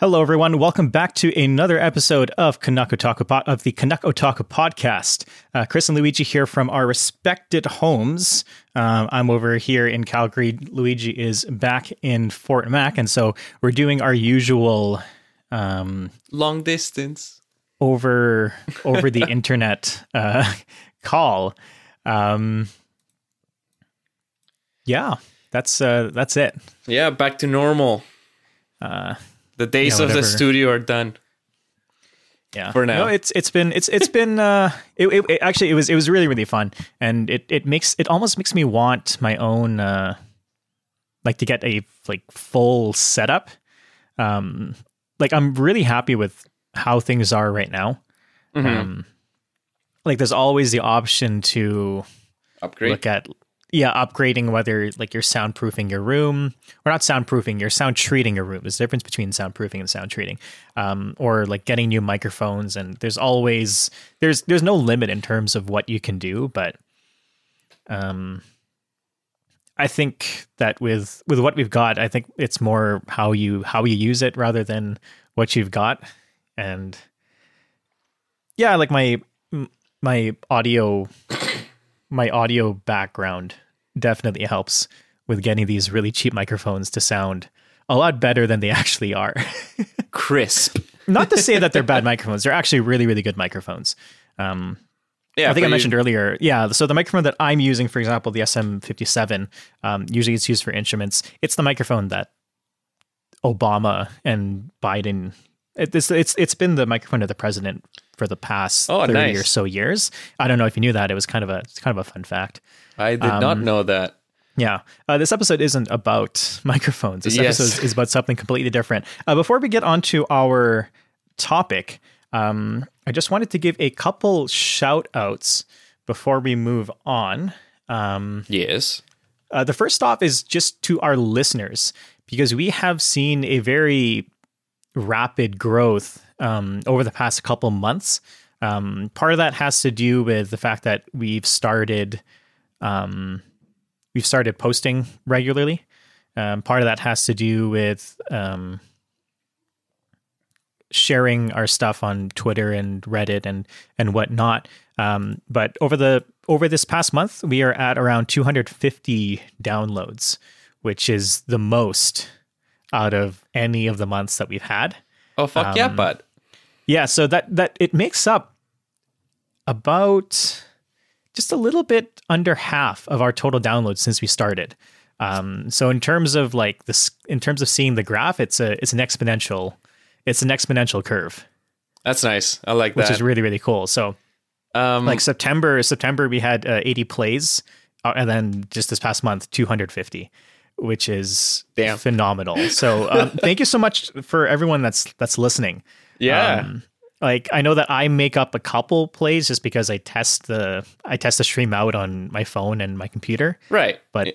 Hello, everyone. Welcome back to another episode of the Canuck Otaku podcast. Chris and Luigi here from our respected homes. I'm over here in Calgary. Luigi is back in Fort Mac. And so we're doing our usual... long distance. Over the internet call. Yeah, that's it. Yeah, back to normal. The days of the studio are done. Yeah, for now. No, it's been. It was really, really fun, and it almost makes me want my own, to get a full setup. I'm really happy with how things are right now. Mm-hmm. There's always the option to upgrade. Upgrading whether you're soundproofing your room or not soundproofing, you're sound treating your room. There's a difference between soundproofing and sound treating, or getting new microphones. And there's always there's no limit in terms of what you can do. But I think that with what we've got, I think it's more how you use it rather than what you've got. And yeah, my audio. My audio background definitely helps with getting these really cheap microphones to sound a lot better than they actually are. Crisp. Not to say that they're bad microphones. They're actually really, really good microphones. I think I mentioned earlier. Yeah. So the microphone that I'm using, for example, the SM57, usually it's used for instruments. It's the microphone that Obama and Biden... It's been the microphone of the president for the past 30 or so years. I don't know if you knew that. It was kind of a fun fact. I did not know that. Yeah. This episode isn't about microphones. This episode is about something completely different. Before we get on to our topic, I just wanted to give a couple shout outs before we move on. Yes. The first stop is just to our listeners, because we have seen a very... rapid growth over the past couple months. Part of that has to do with the fact that we've started posting regularly. Part of that has to do with sharing our stuff on Twitter and Reddit and whatnot. But over this past month, we are at around 250 downloads, which is the most out of any of the months that we've had. Oh, fuck yeah, bud. Yeah, so that it makes up about just a little bit under half of our total downloads since we started. So in terms of seeing the graph, it's an exponential curve. That's nice. I like that. Which is really, really cool. So September we had 80 plays, and then just this past month 250. Which is phenomenal. So thank you so much for everyone that's listening. Yeah. I know that I make up a couple plays just because I test the stream out on my phone and my computer. Right. But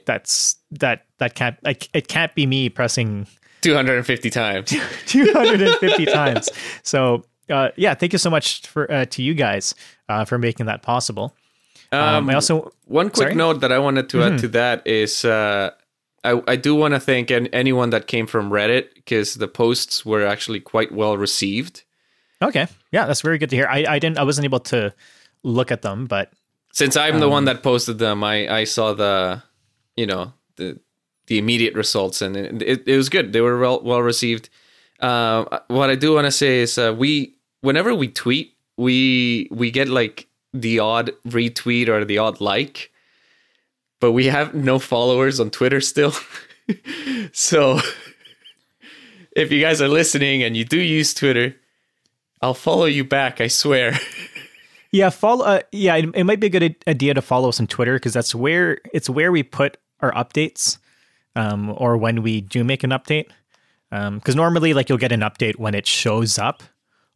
it can't be me pressing 250 times. 250 times. So thank you so much for to you guys for making that possible. I also one quick note that I wanted to add to that is I do want to thank anyone that came from Reddit, because the posts were actually quite well received. Okay. Yeah, that's very good to hear. I wasn't able to look at them, but... Since I'm the one that posted them, I saw the immediate results, and it was good. They were well received. What I do want to say is whenever we tweet, we get the odd retweet or the odd like, but we have no followers on Twitter still. So if you guys are listening and you do use Twitter, I'll follow you back, I swear. Yeah, it might be a good idea to follow us on Twitter, because that's where we put our updates, or when we do make an update. Because normally you'll get an update when it shows up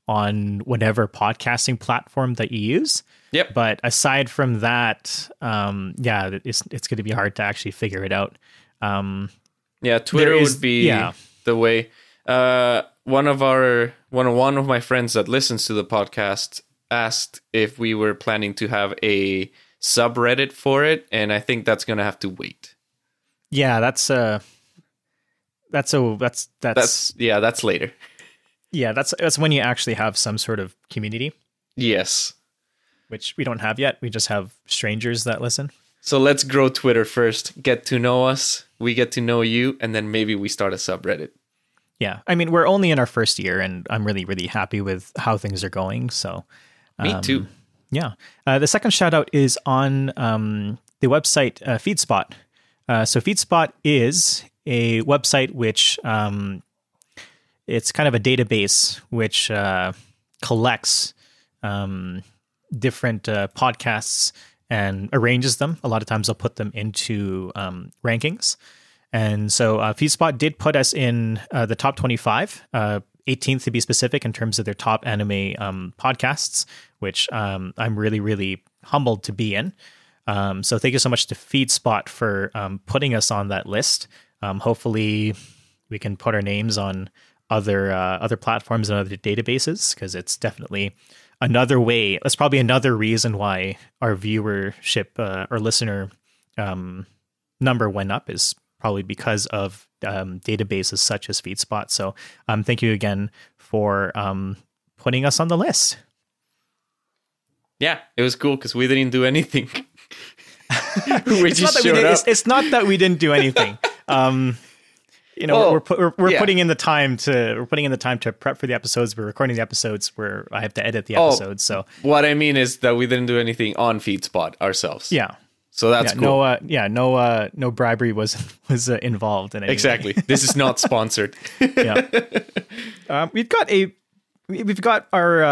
on whatever podcasting platform that you use. Yep. But aside from that, it's going to be hard to actually figure it out. Twitter would be the way. One of my friends that listens to the podcast asked if we were planning to have a subreddit for it, and I think that's going to have to wait. Yeah, that's later. Yeah, that's when you actually have some sort of community. Yes. Which we don't have yet. We just have strangers that listen. So let's grow Twitter first. Get to know us. We get to know you. And then maybe we start a subreddit. Yeah. I mean, we're only in our first year and I'm really, really happy with how things are going. So me too. Yeah. The second shout out is on the website Feedspot. So Feedspot is a website which it's kind of a database which collects different podcasts and arranges them. A lot of times they'll put them into rankings. And so Feedspot did put us in the top 25, 18th to be specific, in terms of their top anime podcasts, which I'm really, really humbled to be in. So thank you so much to Feedspot for putting us on that list. Hopefully we can put our names on other platforms and other databases, because it's definitely another way. That's probably another reason why our viewership or listener number went up, is probably because of databases such as Feedspot. So thank you again for putting us on the list. Yeah, it was cool because we didn't do anything. It's not that we didn't do anything. We're putting in the time to prep for the episodes. We're recording the episodes. I have to edit the episodes. So what I mean is that we didn't do anything on Feedspot ourselves. Yeah. So that's cool. No bribery was involved in it. Exactly. This is not sponsored. Yeah. We've got our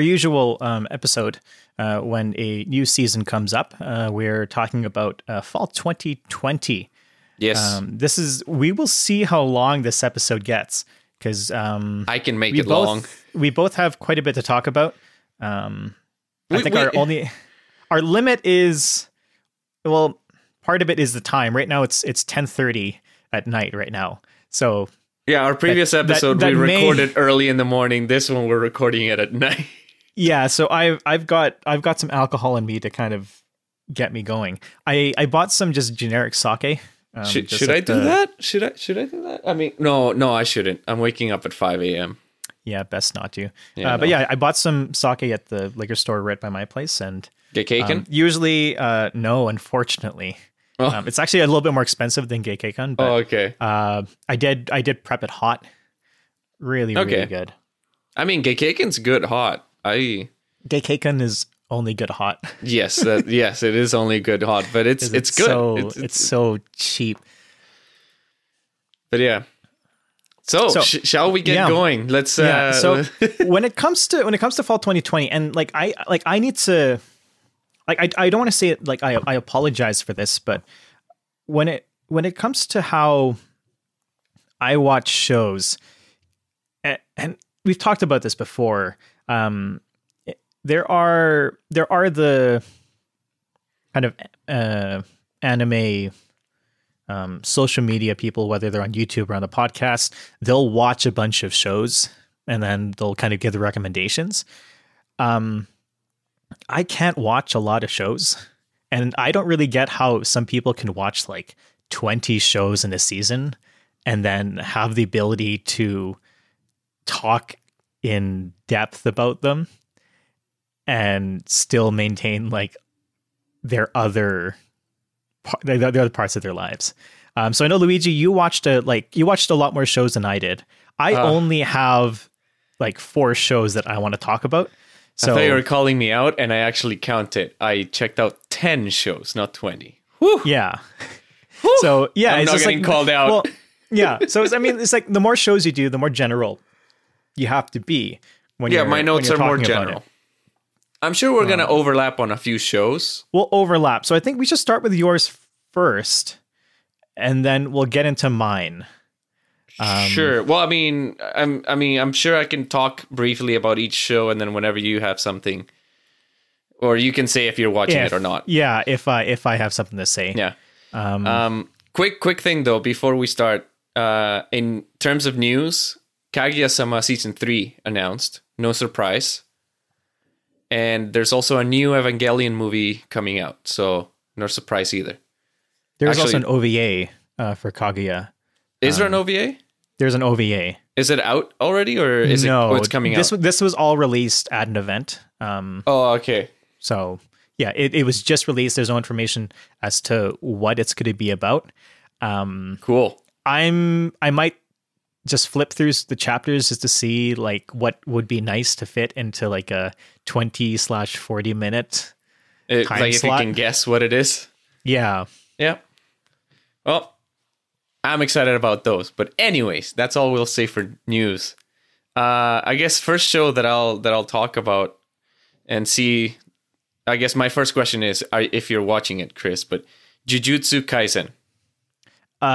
usual episode when a new season comes up. We're talking about fall 2020. Yes. We will see how long this episode gets, because I can make it long. We both have quite a bit to talk about. Our limit is, well, part of it is the time. Right now it's 10:30 at night right now. So yeah, our previous episode that we recorded early in the morning. This one we're recording it at night. Yeah, so I've got some alcohol in me to kind of get me going. I bought some just generic sake. Should I do that? I mean, no, I shouldn't. I'm waking up at 5 a.m. Yeah, best not to. Yeah, but yeah, I bought some sake at the liquor store right by my place. And Gekkeikan? Usually, no, unfortunately. Oh. It's actually a little bit more expensive than Gekkeikan. But, okay. I did prep it hot. Really good. I mean, Gekkeikan's good hot. Gekkeikan is only good hot. Yes, yes, it is only good hot, but it's good. So, it's so cheap. But yeah. So shall we get going? Let's so when it comes to fall 2020, and I don't want to say it, like I apologize for this, but when it comes to how I watch shows, and we've talked about this before, there are the kind of anime social media people, whether they're on YouTube or on the podcast. They'll watch a bunch of shows and then they'll kind of give the recommendations. I can't watch a lot of shows, and I don't really get how some people can watch like 20 shows in a season and then have the ability to talk in depth about them and still maintain like the other parts of their lives. So I know, Luigi, you watched a lot more shows than I did. I only have like 4 shows that I want to talk about. So I thought you were calling me out, and I actually counted. I checked out 10 shows, not 20. Whew. Yeah. Whew. So yeah, I'm not getting called out. Well, yeah. So it's like the more shows you do, the more general you have to be. My notes are more general. I'm sure we're going to overlap on a few shows. We'll overlap. So I think we should start with yours first, and then we'll get into mine. Sure. Well, I mean, I'm sure I can talk briefly about each show, and then whenever you have something, or you can say if you're watching it or not. Yeah, if I have something to say. Yeah. Quick thing, though, before we start. In terms of news, Kaguya-sama Season 3 announced. No surprise. And there's also a new Evangelion movie coming out, so no surprise either. There's also an OVA for Kaguya. Is there an OVA? There's an OVA. Is it out already, or is no, it? Oh, it's coming out. This was all released at an event. Okay. So yeah, it was just released. There's no information as to what it's going to be about. Cool. I might just flip through the chapters just to see like what would be nice to fit into like a 20/40 minute time like slot. If you can guess what it is. Yeah. Yeah. Well, I'm excited about those. But anyways, that's all we'll say for news. I guess first show that I'll talk about and see. I guess my first question is if you're watching it, Chris. But Jujutsu Kaisen.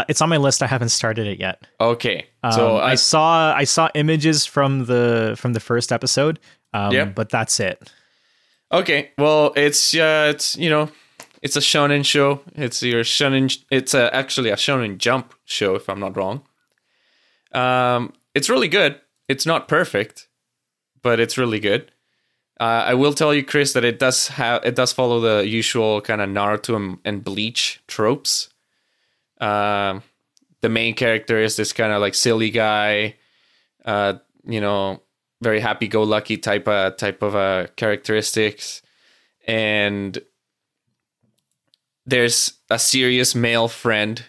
It's on my list. I haven't started it yet. Okay. So I saw images from the first episode. But that's it. Okay. Well, it's a shonen show. It's actually a Shonen Jump show, if I'm not wrong. It's really good. It's not perfect, but it's really good. I will tell you, Chris, that it does follow the usual kind of Naruto and Bleach tropes. The main character is this kind of like silly guy, very happy-go-lucky type of characteristics, and there's a serious male friend.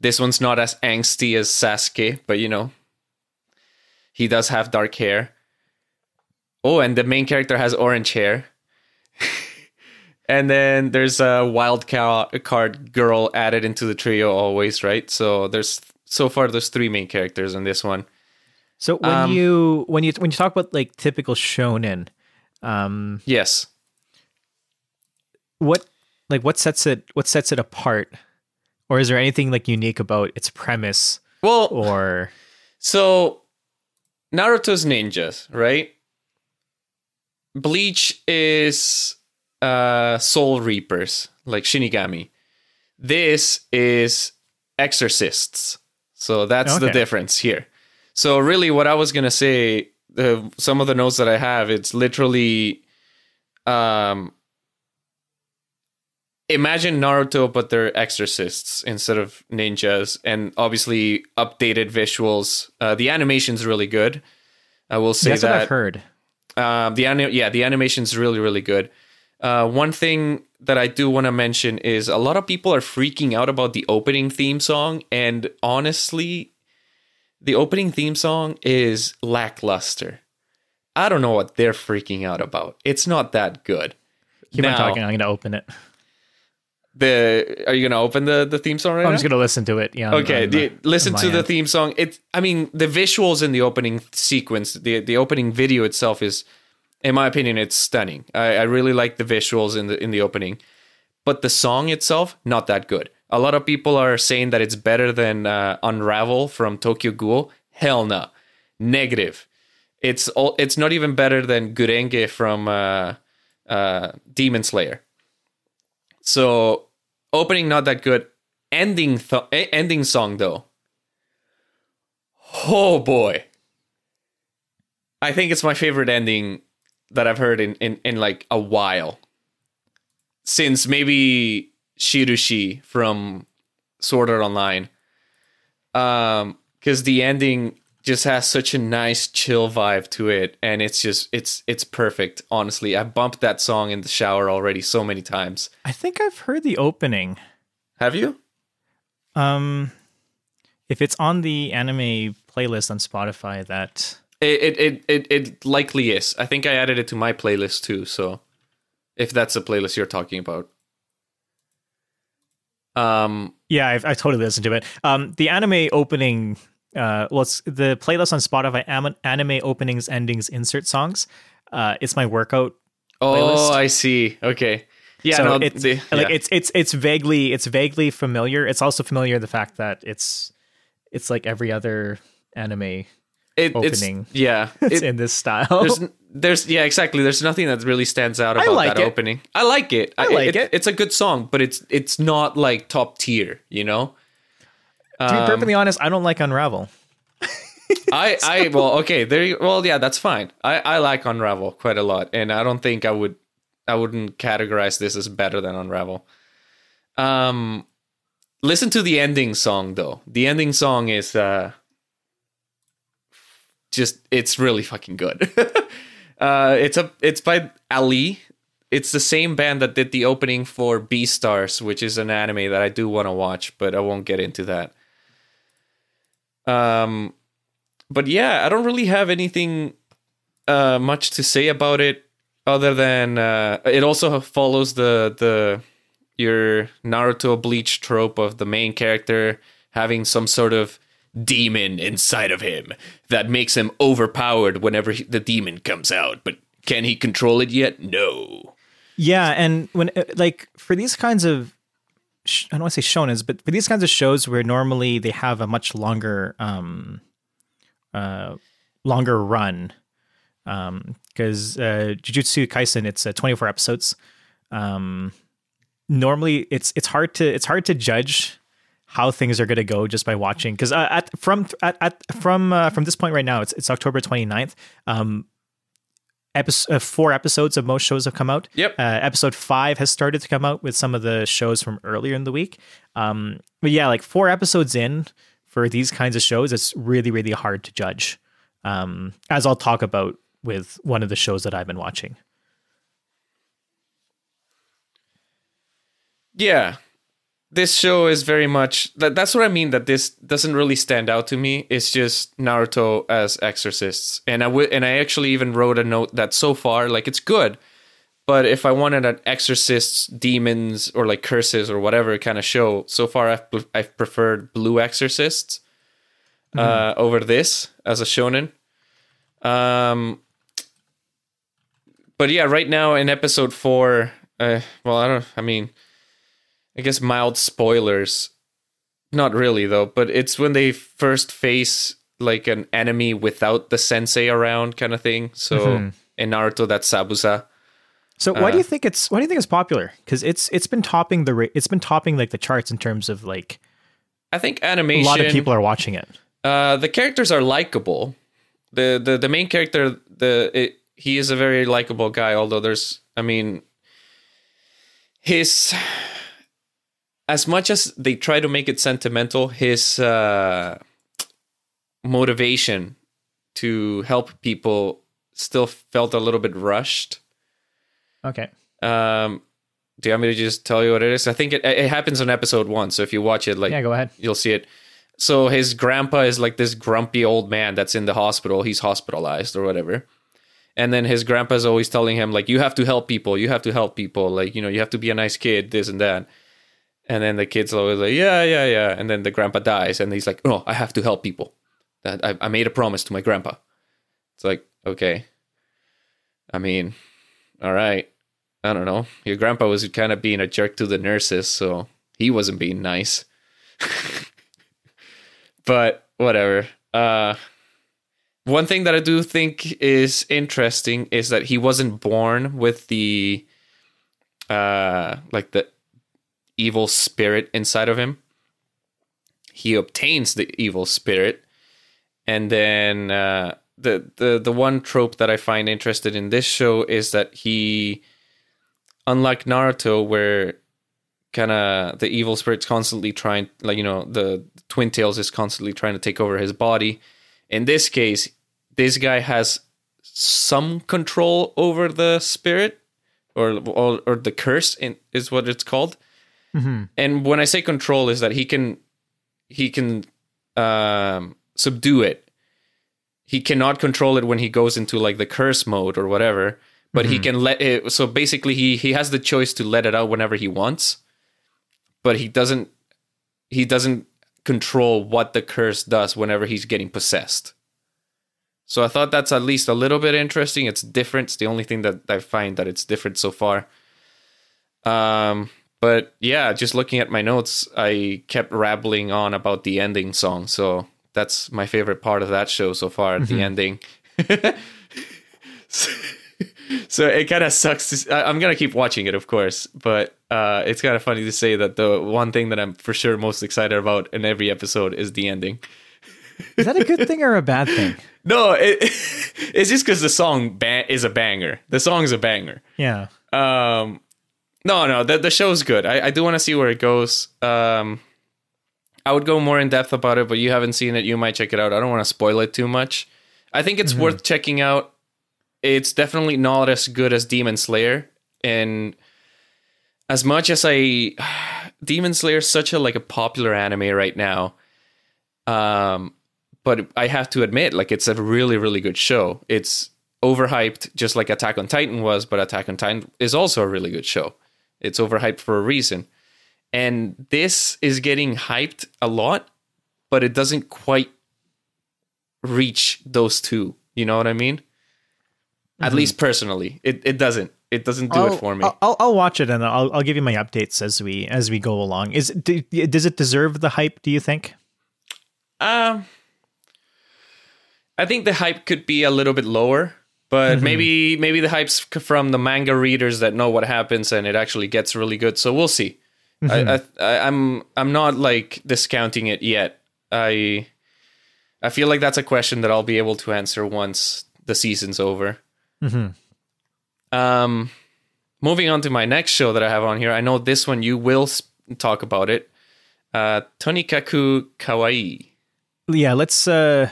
This one's not as angsty as Sasuke, but he does have dark hair. Oh, and the main character has orange hair. And then there's a wild card girl added into the trio always, right? So so far there's three main characters in this one. So when you talk about like typical shonen, yes. What sets it apart, or is there anything like unique about its premise? Well, or so Naruto's ninjas, right? Bleach is soul reapers, like Shinigami. This is exorcists, so that's okay. The difference here. So really, what I was gonna say, some of the notes that I have, it's literally. Imagine Naruto, but they're exorcists instead of ninjas, and obviously updated visuals. The animation's really good. I will say that's that. What I've heard. The animation's really, really good. One thing that I do want to mention is a lot of people are freaking out about the opening theme song, and honestly, the opening theme song is lackluster. I don't know what they're freaking out about. It's not that good. Keep on talking. I'm going to open it. Are you gonna open the theme song right now? I'm just gonna listen to it. Yeah. Okay. Listen to the theme song. The visuals in the opening sequence, the opening video itself is, in my opinion, it's stunning. I really like the visuals in the opening, but the song itself, not that good. A lot of people are saying that it's better than Unravel from Tokyo Ghoul. Hell no, negative. It's not even better than Gurenge from Demon Slayer. So. Opening not that good. Ending song though. Oh boy. I think it's my favorite ending that I've heard in like a while. Since maybe Shirushi from Sword Art Online. Because the ending just has such a nice chill vibe to it, and it's perfect. Honestly, I bumped that song in the shower already so many times. I think I've heard the opening. Have you? If it's on the anime playlist on Spotify, that it likely is. I think I added it to my playlist too. So, if that's the playlist you're talking about, yeah, I totally listened to it. The anime opening. It's the playlist on Spotify, anime openings, endings, insert songs. It's my workout playlist. I see. Okay. Yeah. So it's vaguely familiar. It's also familiar the fact that it's like every other anime opening. It's in this style. There's exactly. There's nothing that really stands out about that opening. I like it. I like it. It's a good song, but it's not like top tier, To be perfectly honest, I don't like Unravel. That's fine. I like Unravel quite a lot, and I don't think I wouldn't categorize this as better than Unravel. Listen to the ending song though. The ending song is just, it's really fucking good. It's by Ali. It's the same band that did the opening for Beastars, which is an anime that I do want to watch, but I won't get into that. But yeah, I don't really have anything much to say about it, other than it also follows your Naruto Bleach trope of the main character having some sort of demon inside of him that makes him overpowered whenever the demon comes out. But can he control it yet? No. Yeah, and when for these kinds of, I don't want to say shonens, but for these kinds of shows where normally they have a much longer longer run, because Jujutsu Kaisen, it's 24 episodes. Normally it's hard to judge how things are going to go just by watching, because from this point right now, it's October 29th. Four episodes of most shows have come out. Yep. Episode 5 has started to come out with some of the shows from earlier in the week. But yeah, like 4 episodes in for these kinds of shows, it's really, really hard to judge. As I'll talk about with one of the shows that I've been watching. Yeah, this show is very much... That's what I mean, that this doesn't really stand out to me. It's just Naruto as exorcists. And I actually even wrote a note that so far, it's good. But if I wanted an exorcists, demons, or curses, or whatever kind of show, so far I've preferred Blue Exorcists over this as a shonen. But yeah, right now in episode 4... I guess mild spoilers. Not really, though, but it's when they first face an enemy without the sensei around kind of thing. So in Naruto, that's Sabusa. So why do you think it's popular? Because it's been topping the charts in terms of I think animation. A lot of people are watching it. The characters are likable. The main character, he is a very likable guy. Although as much as they try to make it sentimental, his motivation to help people still felt a little bit rushed. Okay. Do you want me to just tell you what it is? I think it happens on episode 1, so if you watch it, go ahead. You'll see it. So his grandpa is this grumpy old man that's in the hospital. He's hospitalized or whatever. And then his grandpa's always telling him, you have to help people. You have to help people. You have to be a nice kid, this and that. And then the kid's always yeah. And then the grandpa dies, and he's no, I have to help people. I made a promise to my grandpa. It's okay. All right. I don't know. Your grandpa was kind of being a jerk to the nurses, so he wasn't being nice. But whatever. One thing that I do think is interesting is that he wasn't born with the, the evil spirit inside of him. He obtains the evil spirit. And then the one trope that I find interested in this show is that he, unlike Naruto, where kind of the evil spirit's constantly trying, the Twin Tails is constantly trying to take over his body. In this case, this guy has some control over the spirit or the curse is what it's called. Mm-hmm. And when I say control, is that he can subdue it. He cannot control it when he goes into the curse mode or whatever, but he can let it. So basically he has the choice to let it out whenever he wants, but he doesn't control what the curse does whenever he's getting possessed. So I thought that's at least a little bit interesting. It's different. It's the only thing that I find that it's different so far. But yeah, just looking at my notes, I kept rambling on about the ending song. So that's my favorite part of that show so far, the ending. So it kind of sucks. I'm going to keep watching it, of course. But it's kind of funny to say that the one thing that I'm for sure most excited about in every episode is the ending. Is that a good thing or a bad thing? No, it's just because the song is a banger. The song's a banger. Yeah. No, the show's good. I do want to see where it goes. I would go more in depth about it, but you haven't seen it. You might check it out. I don't want to spoil it too much. I think it's worth checking out. It's definitely not as good as Demon Slayer, and as much as Demon Slayer is such a popular anime right now, but I have to admit, it's a really, really good show. It's overhyped, just like Attack on Titan was, but Attack on Titan is also a really good show. It's overhyped for a reason. And this is getting hyped a lot, but it doesn't quite reach those two. You know what I mean? Mm-hmm. At least personally, it doesn't. It doesn't do it for me. I'll watch it and I'll give you my updates as we go along. Does it deserve the hype, do you think? I think the hype could be a little bit lower, but maybe the hype's from the manga readers that know what happens and it actually gets really good. So we'll see. Mm-hmm. I'm not discounting it yet. I feel like that's a question that I'll be able to answer once the season's over. Mm-hmm. Moving on to my next show that I have on here. I know this one you will talk about it. Tonikaku Kawaii. Yeah, let's we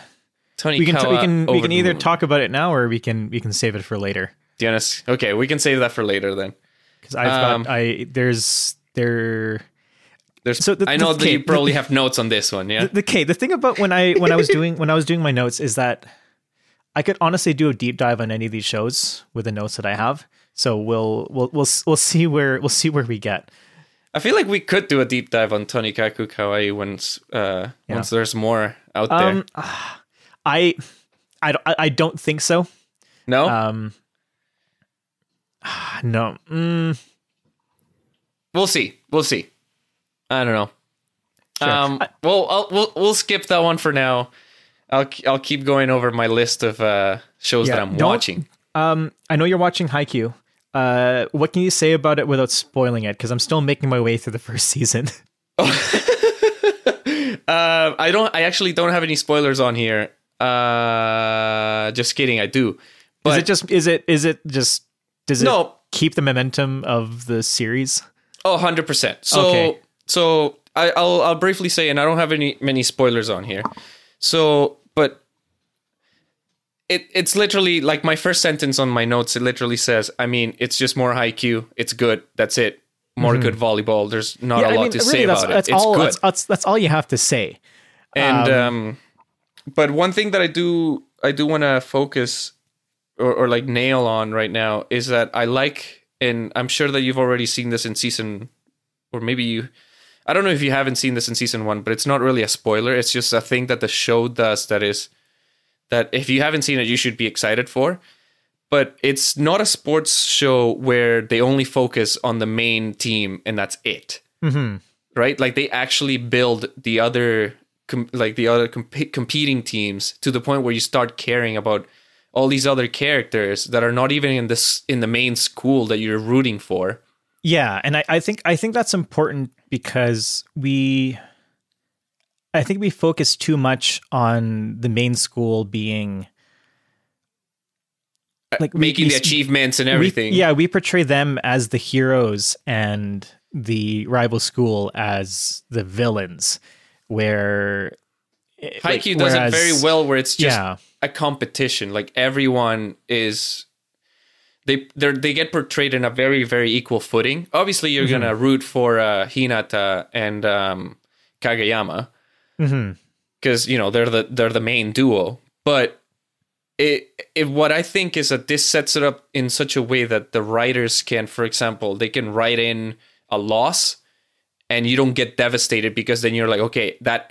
can either talk about it now or we can save it for later. Dennis, okay, we can save that for later then. Because I've got I know that you probably have notes on this one. Yeah. The thing about when I was doing my notes is that I could honestly do a deep dive on any of these shows with the notes that I have. So we'll see where we get. I feel like we could do a deep dive on Tonikaku Kawaii once there's more out there. I don't think so. No. No. We'll see. I don't know. Sure. We'll skip that one for now. I'll keep going over my list of shows that I'm watching. I know you're watching Haikyuu. What can you say about it without spoiling it? Because I'm still making my way through the first season. I actually don't have any spoilers on here. Just kidding, I do. But does it keep the momentum of the series? Oh, 100%. So I'll briefly say, and I don't have many spoilers on here. So, but it's literally my first sentence on my notes. It literally says, it's just more Haikyuu. It's good. That's it. More good volleyball. There's not a lot to say about it. It's good. That's all you have to say. And but one thing that I do want to focus or nail on right now is that I like, and I'm sure that you've already seen this in season, or maybe you. I don't know if you haven't seen this in season one, but it's not really a spoiler. It's just a thing that the show does that if you haven't seen it, you should be excited for. But it's not a sports show where they only focus on the main team and that's it. Mm-hmm. Right? They actually build the other competing teams to the point where you start caring about all these other characters that are not even in the main school that you're rooting for. Yeah, and I think that's important because I think we focus too much on the main school being making the achievements and everything. We portray them as the heroes and the rival school as the villains. Where Haikyuu does it very well, where it's just a competition. Everyone is. They get portrayed in a very, very equal footing. Obviously, you're going to root for Hinata and Kageyama because they're the main duo. But what I think is that this sets it up in such a way that the writers can, for example, they can write in a loss, and you don't get devastated because then you're like, okay, that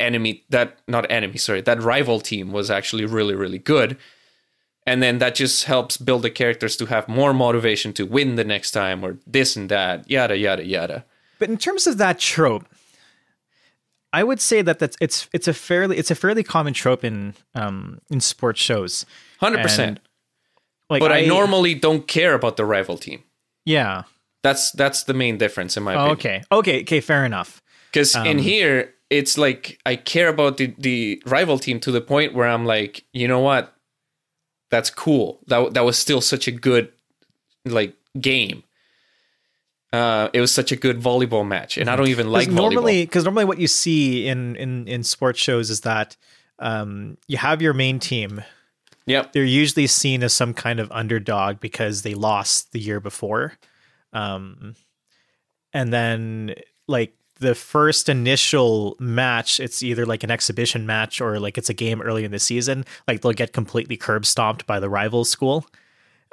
rival team was actually really, really good. And then that just helps build the characters to have more motivation to win the next time or this and that, yada, yada, yada. But in terms of that trope, I would say that it's a fairly common trope in sports shows. 100%. But I normally don't care about the rival team. Yeah. That's the main difference in my opinion. Okay, fair enough. Because in here, it's I care about the rival team to the point where I'm like, you know what? That's cool. That was still such a good game. It was such a good volleyball match, and I don't even like volleyball. Because normally what you see in sports shows is that you have your main team, Yep. They're usually seen as some kind of underdog because they lost the year before. And then like the first initial match, it's either like an exhibition match or like it's a game early in the season. Like they'll get completely curb stomped by the rival school.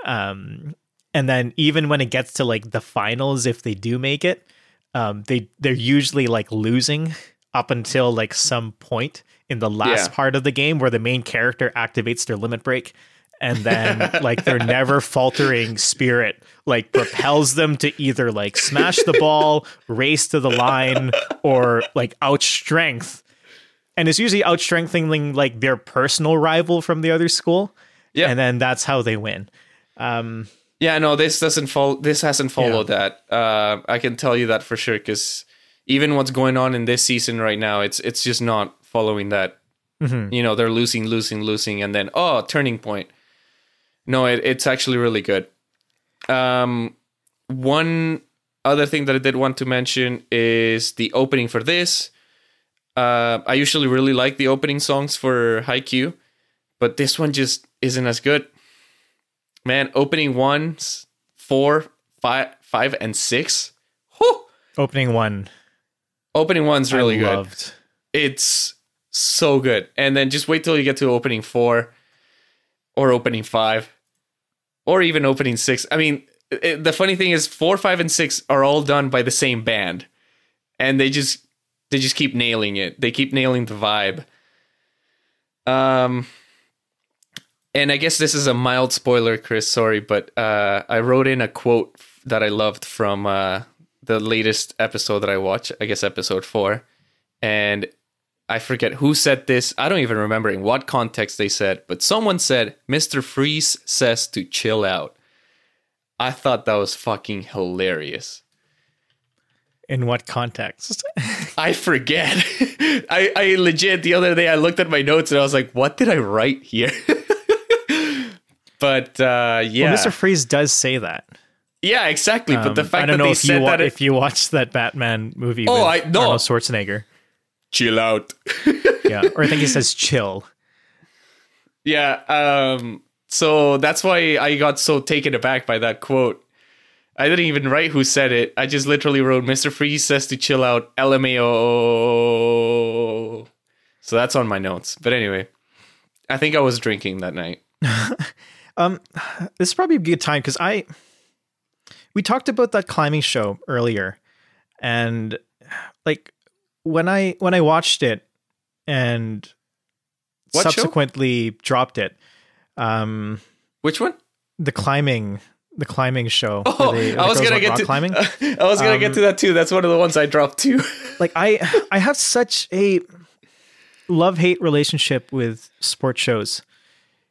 And then even when it gets to like the finals, if they do make it, they're usually like losing up until like some point in the last part of the game where the main character activates their limit break. And then like their never faltering spirit like propels them to either like smash the ball, race to the line, or like outstrength. And it's usually outstrengthening like their personal rival from the other school. Yeah. And then that's how they win. Yeah, no, this hasn't followed that. I can tell you that for sure, because even what's going on in this season right now, it's just not following that. Mm-hmm. You know, they're losing, and then, oh, turning point. No, it's actually really good. One other thing that I did want to mention is the opening for this. I usually really like the opening songs for Haikyuu, but this one just isn't as good. Man, opening 1, 4, 5, and 6. Whew! Opening one's really good. It's so good. And then just wait till you get to opening 4 or opening 5 or even opening 6. I mean, the funny thing is 4, 5, and 6 are all done by the same band. And they just keep nailing it. They keep nailing the vibe. And I guess this is a mild spoiler, Chris, sorry, but I wrote in a quote that I loved from the latest episode that I watched, I guess episode 4, and I forget who said this. I don't even remember in what context they said, but someone said, Mr. Freeze says to chill out. I thought that was fucking hilarious. In what context? I forget. I legit, the other day, I looked at my notes and I was like, what did I write here? But yeah, well, Mr. Freeze does say that. Yeah, exactly. But the fact that they said that, if you watched that Batman movie, Arnold Schwarzenegger, chill out. Yeah, or I think he says chill. Yeah. So that's why I got so taken aback by that quote. I didn't even write who said it. I just literally wrote Mr. Freeze says to chill out. LMAO. So that's on my notes. But anyway, I think I was drinking that night. This is probably a good time because we talked about that climbing show earlier, and like when I watched it and subsequently dropped it. Which one? The climbing show. Oh, I was gonna get to climbing. I was gonna get to that too. That's one of the ones I dropped too. Like I have such a love-hate relationship with sports shows.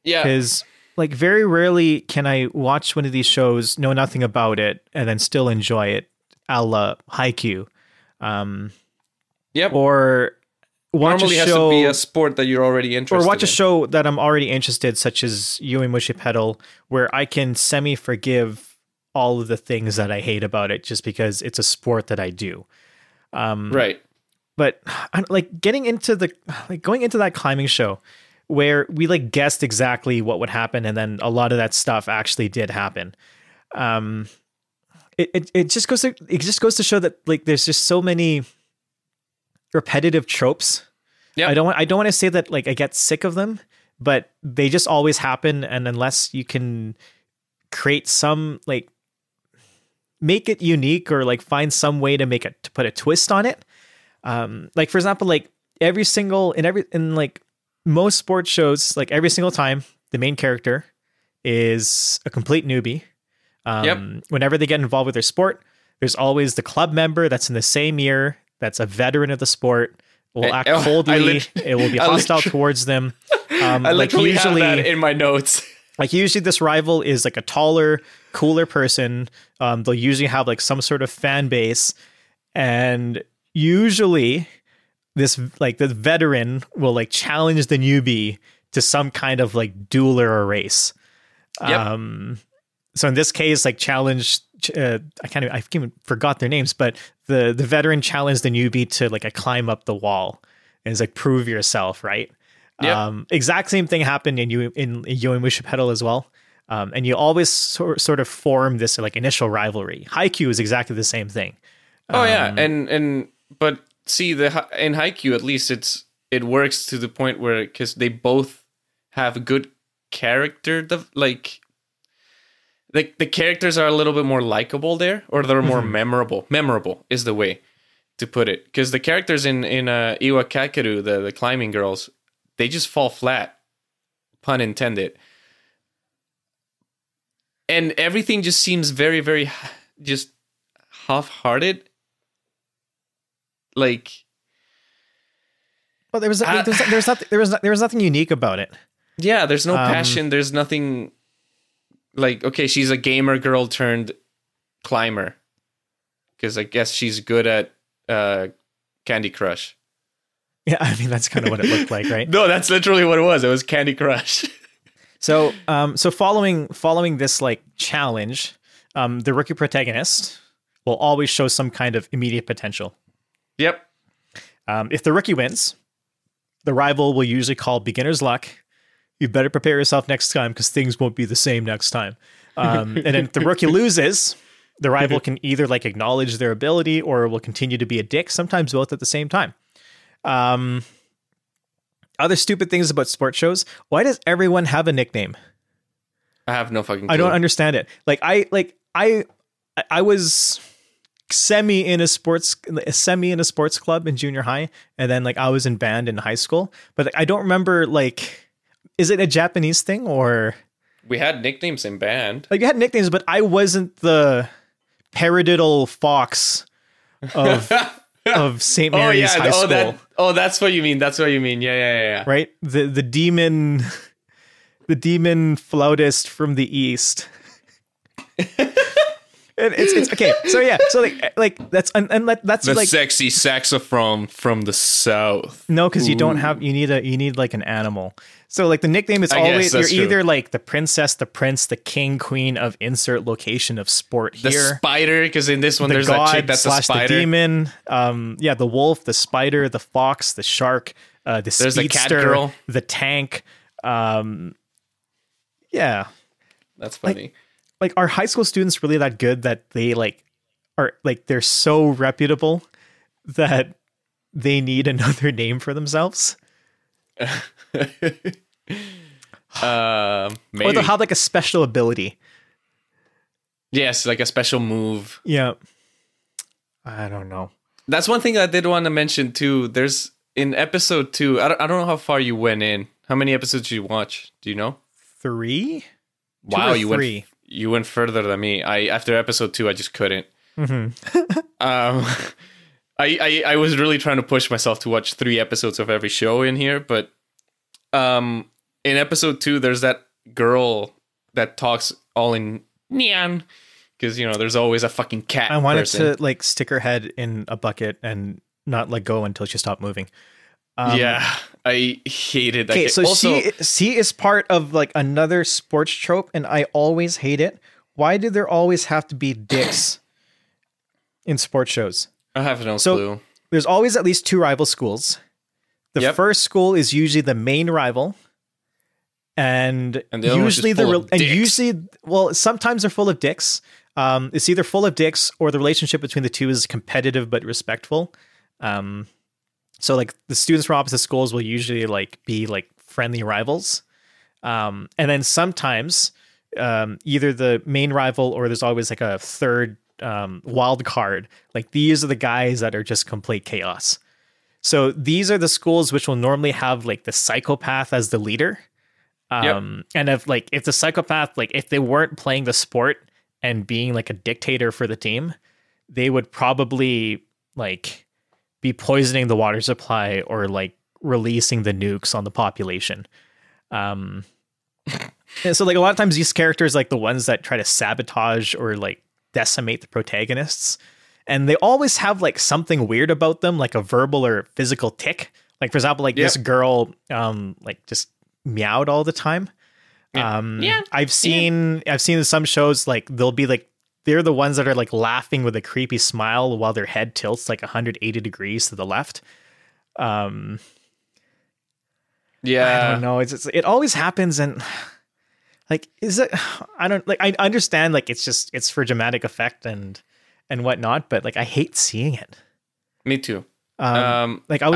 Yeah, because like very rarely can I watch one of these shows, know nothing about it, and then still enjoy it, a la Haikyuu. Yep. Or watch normally a show, has to be a sport that you're already interested in. Or watch a show that I'm already interested, such as Yowamushi Pedal, where I can semi-forgive all of the things that I hate about it just because it's a sport that I do. Right. But like going into that climbing show, where we like guessed exactly what would happen, and then a lot of that stuff actually did happen. It just goes to show that like there's just so many repetitive tropes. Yep. I don't want to say that like I get sick of them, but they just always happen, and unless you can create some like make it unique or like find some way to make it to put a twist on it. Like for example, like most sports shows, like every single time, the main character is a complete newbie. Yep. Whenever they get involved with their sport, there's always the club member that's in the same year, that's a veteran of the sport, will act coldly, it will be hostile towards them. I literally like usually have that in my notes. Like usually this rival is like a taller, cooler person. They'll usually have like some sort of fan base, and usually this like the veteran will like challenge the newbie to some kind of like duel or a race. Yep. So in this case, like I forgot their names, but the veteran challenged the newbie to like a climb up the wall and is like, prove yourself. Right. Yep. Exact same thing happened in Yowamushi Pedal as well. And you always sort of form this like initial rivalry. Haikyuu is exactly the same thing. Oh yeah, but in Haikyuu at least it works to the point where, because they both have good character, like the characters are a little bit more likable there, or they're more memorable. Memorable is the way to put it, because the characters in Iwa Kakeru, the climbing girls, they just fall flat, pun intended. And everything just seems very, very just half-hearted. Like, well, there was nothing unique about it. Yeah, there's no passion. There's nothing like, okay, she's a gamer girl turned climber, because I guess she's good at Candy Crush. Yeah, I mean that's kind of what it looked like, right? No, that's literally what it was. It was Candy Crush. So, following this like challenge, the rookie protagonist will always show some kind of immediate potential. Yep. If the rookie wins, the rival will usually call beginner's luck. You better prepare yourself next time, because things won't be the same next time. And then if the rookie loses, the rival can either like acknowledge their ability or will continue to be a dick. Sometimes both at the same time. Other stupid things about sports shows. Why does everyone have a nickname? I have no fucking clue. I don't understand it. I was semi in a sports club in junior high, and then like I was in band in high school, but like, I don't remember, like, is it a Japanese thing, or we had nicknames in band? Like, you had nicknames, but I wasn't the paradiddle fox of St. Mary's High School. That's what you mean. Yeah. Right? The demon flautist from the East. It's okay. So yeah. So like that's that's the like sexy saxophone from the South. No, because you don't have. You need like an animal. So like the nickname is always, you're either true. Like the princess, the prince, the king, queen of insert location of sport here. The spider, because in this one there's a chick that's a spider. The demon. Yeah, the wolf, the spider, the fox, the shark, the speedster, there's a cat girl, the tank. Yeah, that's funny. Like, are high school students really that good that they like are like they're so reputable that they need another name for themselves? Maybe. Or they'll have like a special ability. Yes, like a special move. Yeah, I don't know. That's one thing I did want to mention too. There's in episode 2. I don't know how far you went in. How many episodes did you watch? Do you know? 3. Wow, you went. You went further than me. After episode 2, I just couldn't. Mm-hmm. I was really trying to push myself to watch 3 episodes of every show in here, but in episode 2, there's that girl that talks all in Nyan, because you know there's always a fucking cat. I wanted to like stick her head in a bucket and not let go until she stopped moving. Yeah, I hated that. Okay, so also, she is part of like another sports trope, and I always hate it. Why do there always have to be dicks in sports shows? I have no clue. There's always at least 2 rival schools. The first school is usually the main rival, and usually sometimes they're full of dicks. It's either full of dicks or the relationship between the 2 is competitive but respectful. So like the students from opposite schools will usually like be like friendly rivals. And then sometimes either the main rival or there's always like a third wild card. Like these are the guys that are just complete chaos. So these are the schools which will normally have like the psychopath as the leader. And if the psychopath, like if they weren't playing the sport and being like a dictator for the team, they would probably like be poisoning the water supply or like releasing the nukes on the population. And so like a lot of times these characters, like the ones that try to sabotage or like decimate the protagonists, and they always have like something weird about them, like a verbal or physical tick. Like for example, like this girl, like just meowed all the time. I've seen in some shows, like they'll be like, they're the ones that are like laughing with a creepy smile while their head tilts like 180 degrees to the left. Yeah. I don't know. It always happens. And like, is it, I don't like, I understand, like, it's just, it's for dramatic effect and whatnot, but like, I hate seeing it. Me too. Like I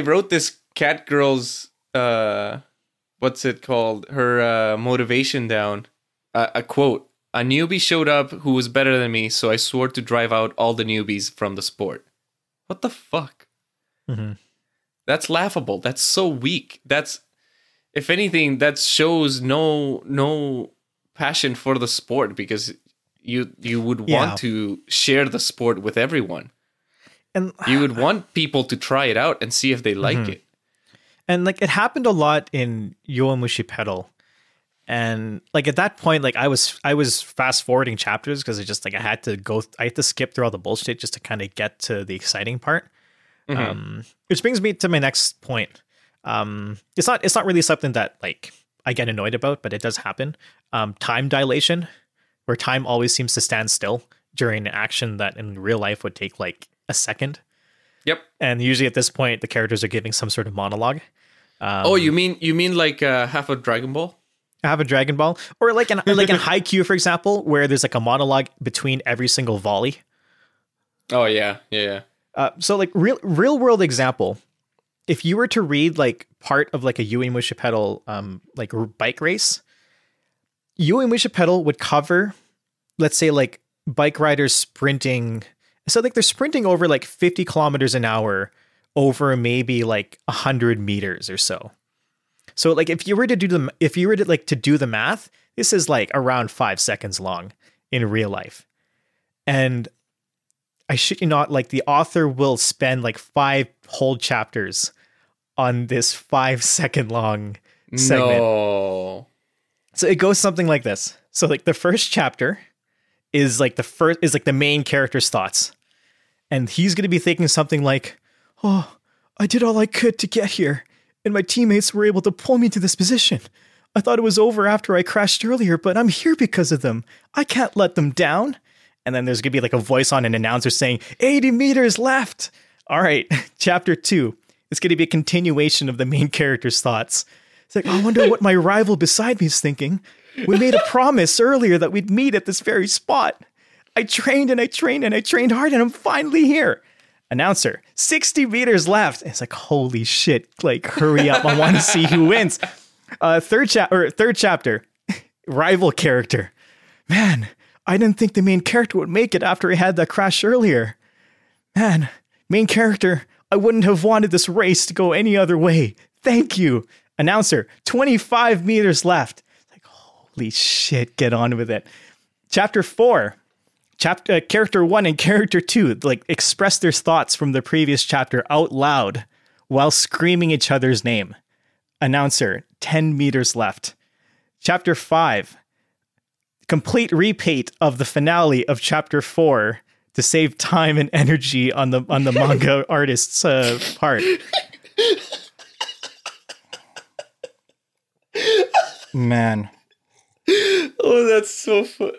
wrote this cat girl's, what's it called? Her motivation down. A quote. A newbie showed up who was better than me, so I swore to drive out all the newbies from the sport. What the fuck? Mm-hmm. That's laughable. That's so weak. That's, if anything, that shows no passion for the sport, because you would want to share the sport with everyone. And you would want people to try it out and see if they like it. And like, it happened a lot in Yowamushi Pedal. And like, at that point, like I was fast forwarding chapters because I had to skip through all the bullshit just to kind of get to the exciting part. Mm-hmm. Which brings me to my next point. It's not really something that like I get annoyed about, but it does happen. Time dilation, where time always seems to stand still during an action that in real life would take like a second. Yep. And usually at this point, the characters are giving some sort of monologue. You mean like half a Dragon Ball? I have a Dragon Ball, or like in Haikyuu, for example, where there's like a monologue between every single volley. Oh yeah. So like real world example, if you were to read like part of like a Yowamushi Pedal like bike race, Yowamushi Pedal would cover, let's say, like bike riders sprinting. So like they're sprinting over like 50 kilometers an hour over maybe like 100 meters or so. So like if you were to do the math, this is like around 5 seconds long in real life. And I shit you not, like the author will spend like 5 whole chapters on this 5 second long segment. No. So it goes something like this. So like the first chapter is like the main character's thoughts. And he's going to be thinking something like, "Oh, I did all I could to get here. And my teammates were able to pull me to this position. I thought it was over after I crashed earlier, but I'm here because of them. I can't let them down." And then there's going to be like a voice on an announcer saying, 80 meters left. All right. Chapter 2. It's going to be a continuation of the main character's thoughts. It's like, I wonder what my rival beside me is thinking. We made a promise earlier that we'd meet at this very spot. I trained hard, and I'm finally here. Announcer, 60 meters left. It's like, holy shit, like, hurry up. I want to see who wins. Third chapter, rival character. Man, I didn't think the main character would make it after he had that crash earlier. Man, main character, I wouldn't have wanted this race to go any other way. Thank you. Announcer, 25 meters left. Like, holy shit, get on with it. Chapter 4. Character 1 and character 2 like express their thoughts from the previous chapter out loud while screaming each other's name. Announcer, 10 meters left. Chapter 5, complete repeat of the finale of chapter 4 to save time and energy on the manga artist's part. Man. Oh, that's so fun.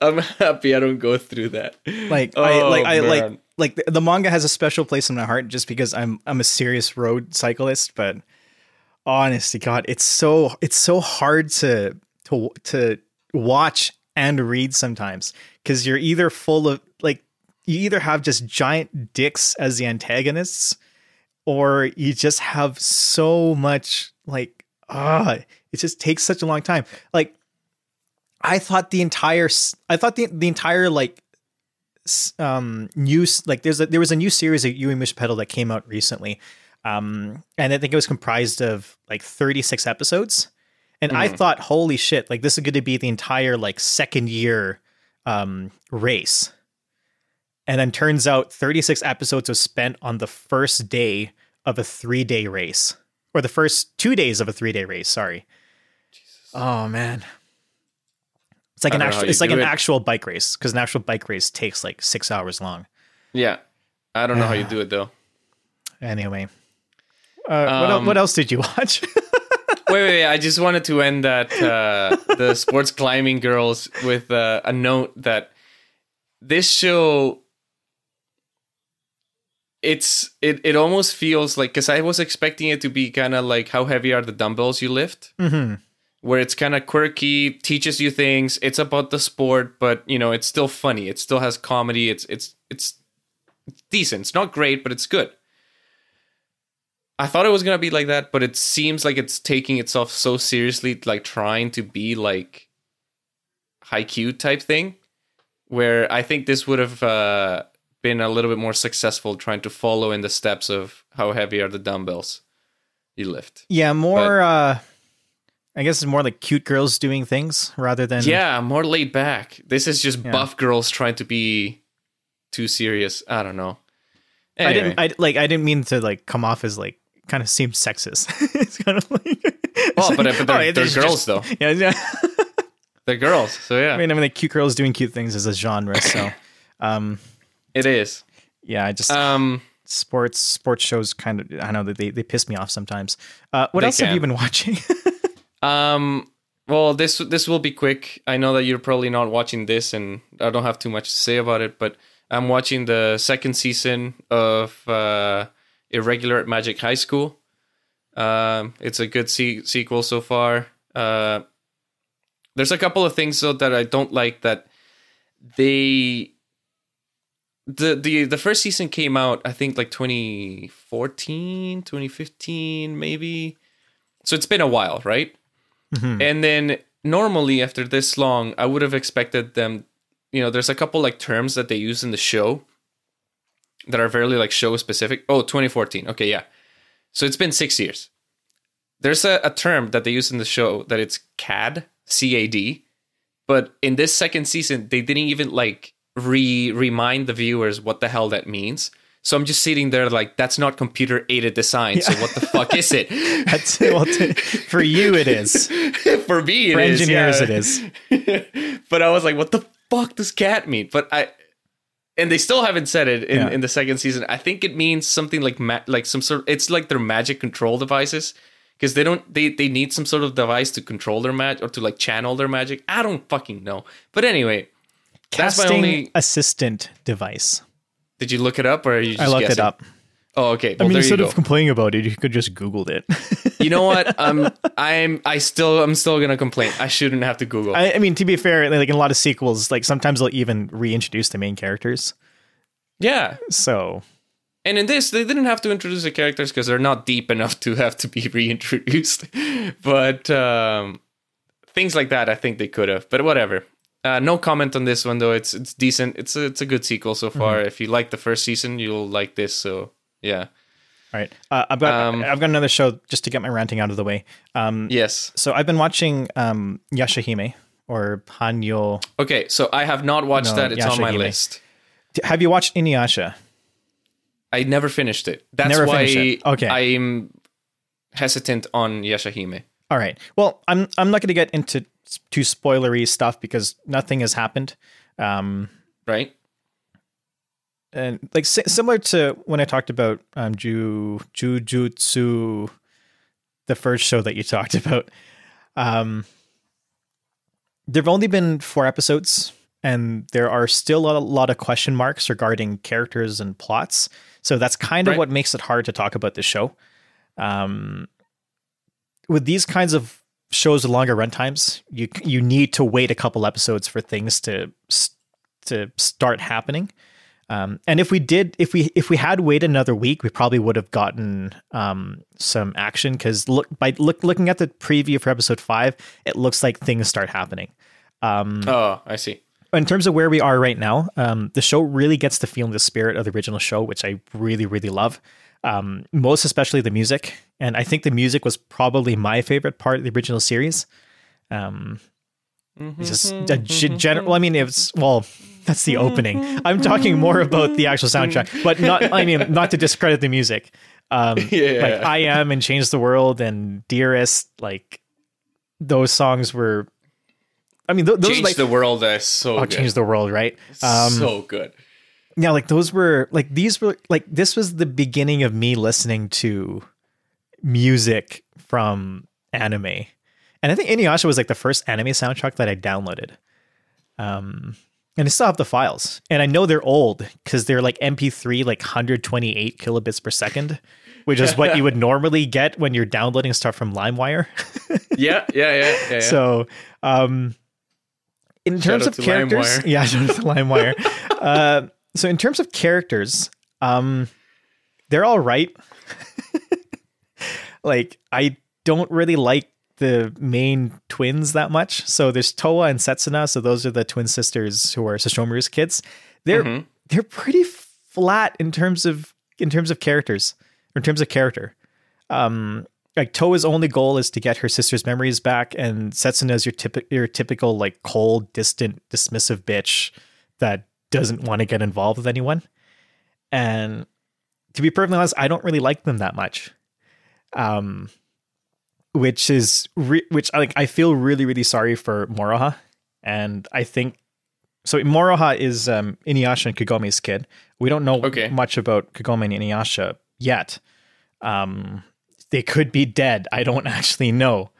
I'm happy I don't go through that. Like, I the manga has a special place in my heart just because I'm a serious road cyclist. But honest to God, it's so hard to watch and read sometimes, because you're either full of like, you either have just giant dicks as the antagonists, or you just have so much like it just takes such a long time. Like, there was a new series of Yowamushi Pedal that came out recently. And I think it was comprised of like 36 episodes. And I thought, holy shit, like this is going to be the entire like second year race. And then turns out 36 episodes was spent on the first day of a 3-day race, or the first 2 days of a 3-day race. Sorry. Jesus. Oh man. It's like an actual bike race, because an actual bike race takes like 6 hours long. Yeah. I don't know how you do it, though. Anyway. What else did you watch? wait. I just wanted to end that the sports climbing girls with a note that this show It almost feels like, because I was expecting it to be kind of like how heavy are the dumbbells you lift, mm-hmm. where it's kind of quirky, teaches you things. It's about the sport, but you know, it's still funny. It still has comedy. It's decent. It's not great, but it's good. I thought it was going to be like that, but it seems like it's taking itself so seriously, like trying to be like Haikyuu type thing, where I think this would have been a little bit more successful trying to follow in the steps of how heavy are the dumbbells you lift. Yeah, more, but, I guess it's more like cute girls doing things rather than... Yeah, more laid back. This is just buff girls trying to be too serious. I don't know. Anyway. I didn't mean to like come off as like kind of seemed sexist. It's kind of like... Well, but they're girls just, though. Yeah. They're girls, so yeah. I mean, like cute girls doing cute things is a genre, so... It is. Yeah, I just sports shows kind of, I know that they piss me off sometimes. What else have you been watching? Well, this will be quick. I know that you're probably not watching this and I don't have too much to say about it, but I'm watching the second season of Irregular Magic High School. It's a good sequel so far. There's a couple of things though that I don't like that they... The first season came out, I think, like 2014, 2015, maybe. So it's been a while, right? Mm-hmm. And then normally after this long, I would have expected them, you know, there's a couple like terms that they use in the show that are very like show specific. Oh, 2014. Okay, yeah. So it's been 6 years. There's a term that they use in the show that it's CAD, C-A-D. But in this second season, they didn't even like... remind the viewers what the hell that means. So I'm just sitting there like, that's not computer aided design. Yeah. So what the fuck is it? For you it is. For me it for is. For engineers it is. But I was like, what the fuck does cat mean? But and they still haven't said it in the second season. I think it means something like some sort of, it's like their magic control devices, because they don't they need some sort of device to control their magic or to like channel their magic. I don't fucking know. But anyway. Casting that's my only assistant device. Did you look it up or are you just I looked guessing? It up. Oh, okay. Well, I mean, instead of complaining about it, you could just Googled it. You know what? I'm still gonna complain. I shouldn't have to Google. I mean, to be fair, like in a lot of sequels, like sometimes they'll even reintroduce the main characters. Yeah. So. And in this, they didn't have to introduce the characters because they're not deep enough to have to be reintroduced. But things like that, I think they could have. But whatever. No comment on this one though. It's decent. It's a good sequel so far. Mm-hmm. If you like the first season, you'll like this. So yeah. All right. I've got another show just to get my ranting out of the way. Yes. So I've been watching Yasha Hime or Hanyo. Okay. So I have not watched that. It's Yasha on my Hime. List. Have you watched Inuyasha? I never finished it. That's never why it. Okay. I'm hesitant on Yasha Hime. All right. Well, I'm not going to get into too spoilery stuff because nothing has happened. Right. And like similar to when I talked about Jujutsu, the first show that you talked about, there've only been 4 episodes and there are still a lot of question marks regarding characters and plots. So that's kind of what makes it hard to talk about this show. With these kinds of shows with longer runtimes, you need to wait a couple episodes for things to start happening. And if we had waited another week, we probably would have gotten some action, because looking at the preview for episode 5, it looks like things start happening. Oh, I see. In terms of where we are right now, the show really gets to feel the spirit of the original show, which I really, really love. Most especially the music, and I think the music was probably my favorite part of the original series. That's the opening. I'm talking more about the actual soundtrack, but not to discredit the music. Like I Am and Change the World and Dearest, like those songs were. I mean, those Change like, the World is so. Oh, good. Change the World, right? So good. Yeah, like those were like this was the beginning of me listening to music from anime, and I think Inuyasha was like the first anime soundtrack that I downloaded. And I still have the files. And I know they're old because they're like MP3, like 128 kilobits per second, which is what you would normally get when you're downloading stuff from LimeWire. Yeah. So in terms of characters, shout out to LimeWire. So in terms of characters, they're all right. Like, I don't really like the main twins that much. So there's Towa and Setsuna. So those are the twin sisters who are Sesshomaru's kids. They're pretty flat in terms of characters, or in terms of character. Like Towa's only goal is to get her sister's memories back, and Setsuna's your typical like cold, distant, dismissive bitch that doesn't want to get involved with anyone. And to be perfectly honest, I don't really like them that much. Which I feel really, really sorry for Moroha. And I think, so Moroha is Inuyasha and Kagome's kid. We don't know much about Kagome and Inuyasha yet. They could be dead. I don't actually know.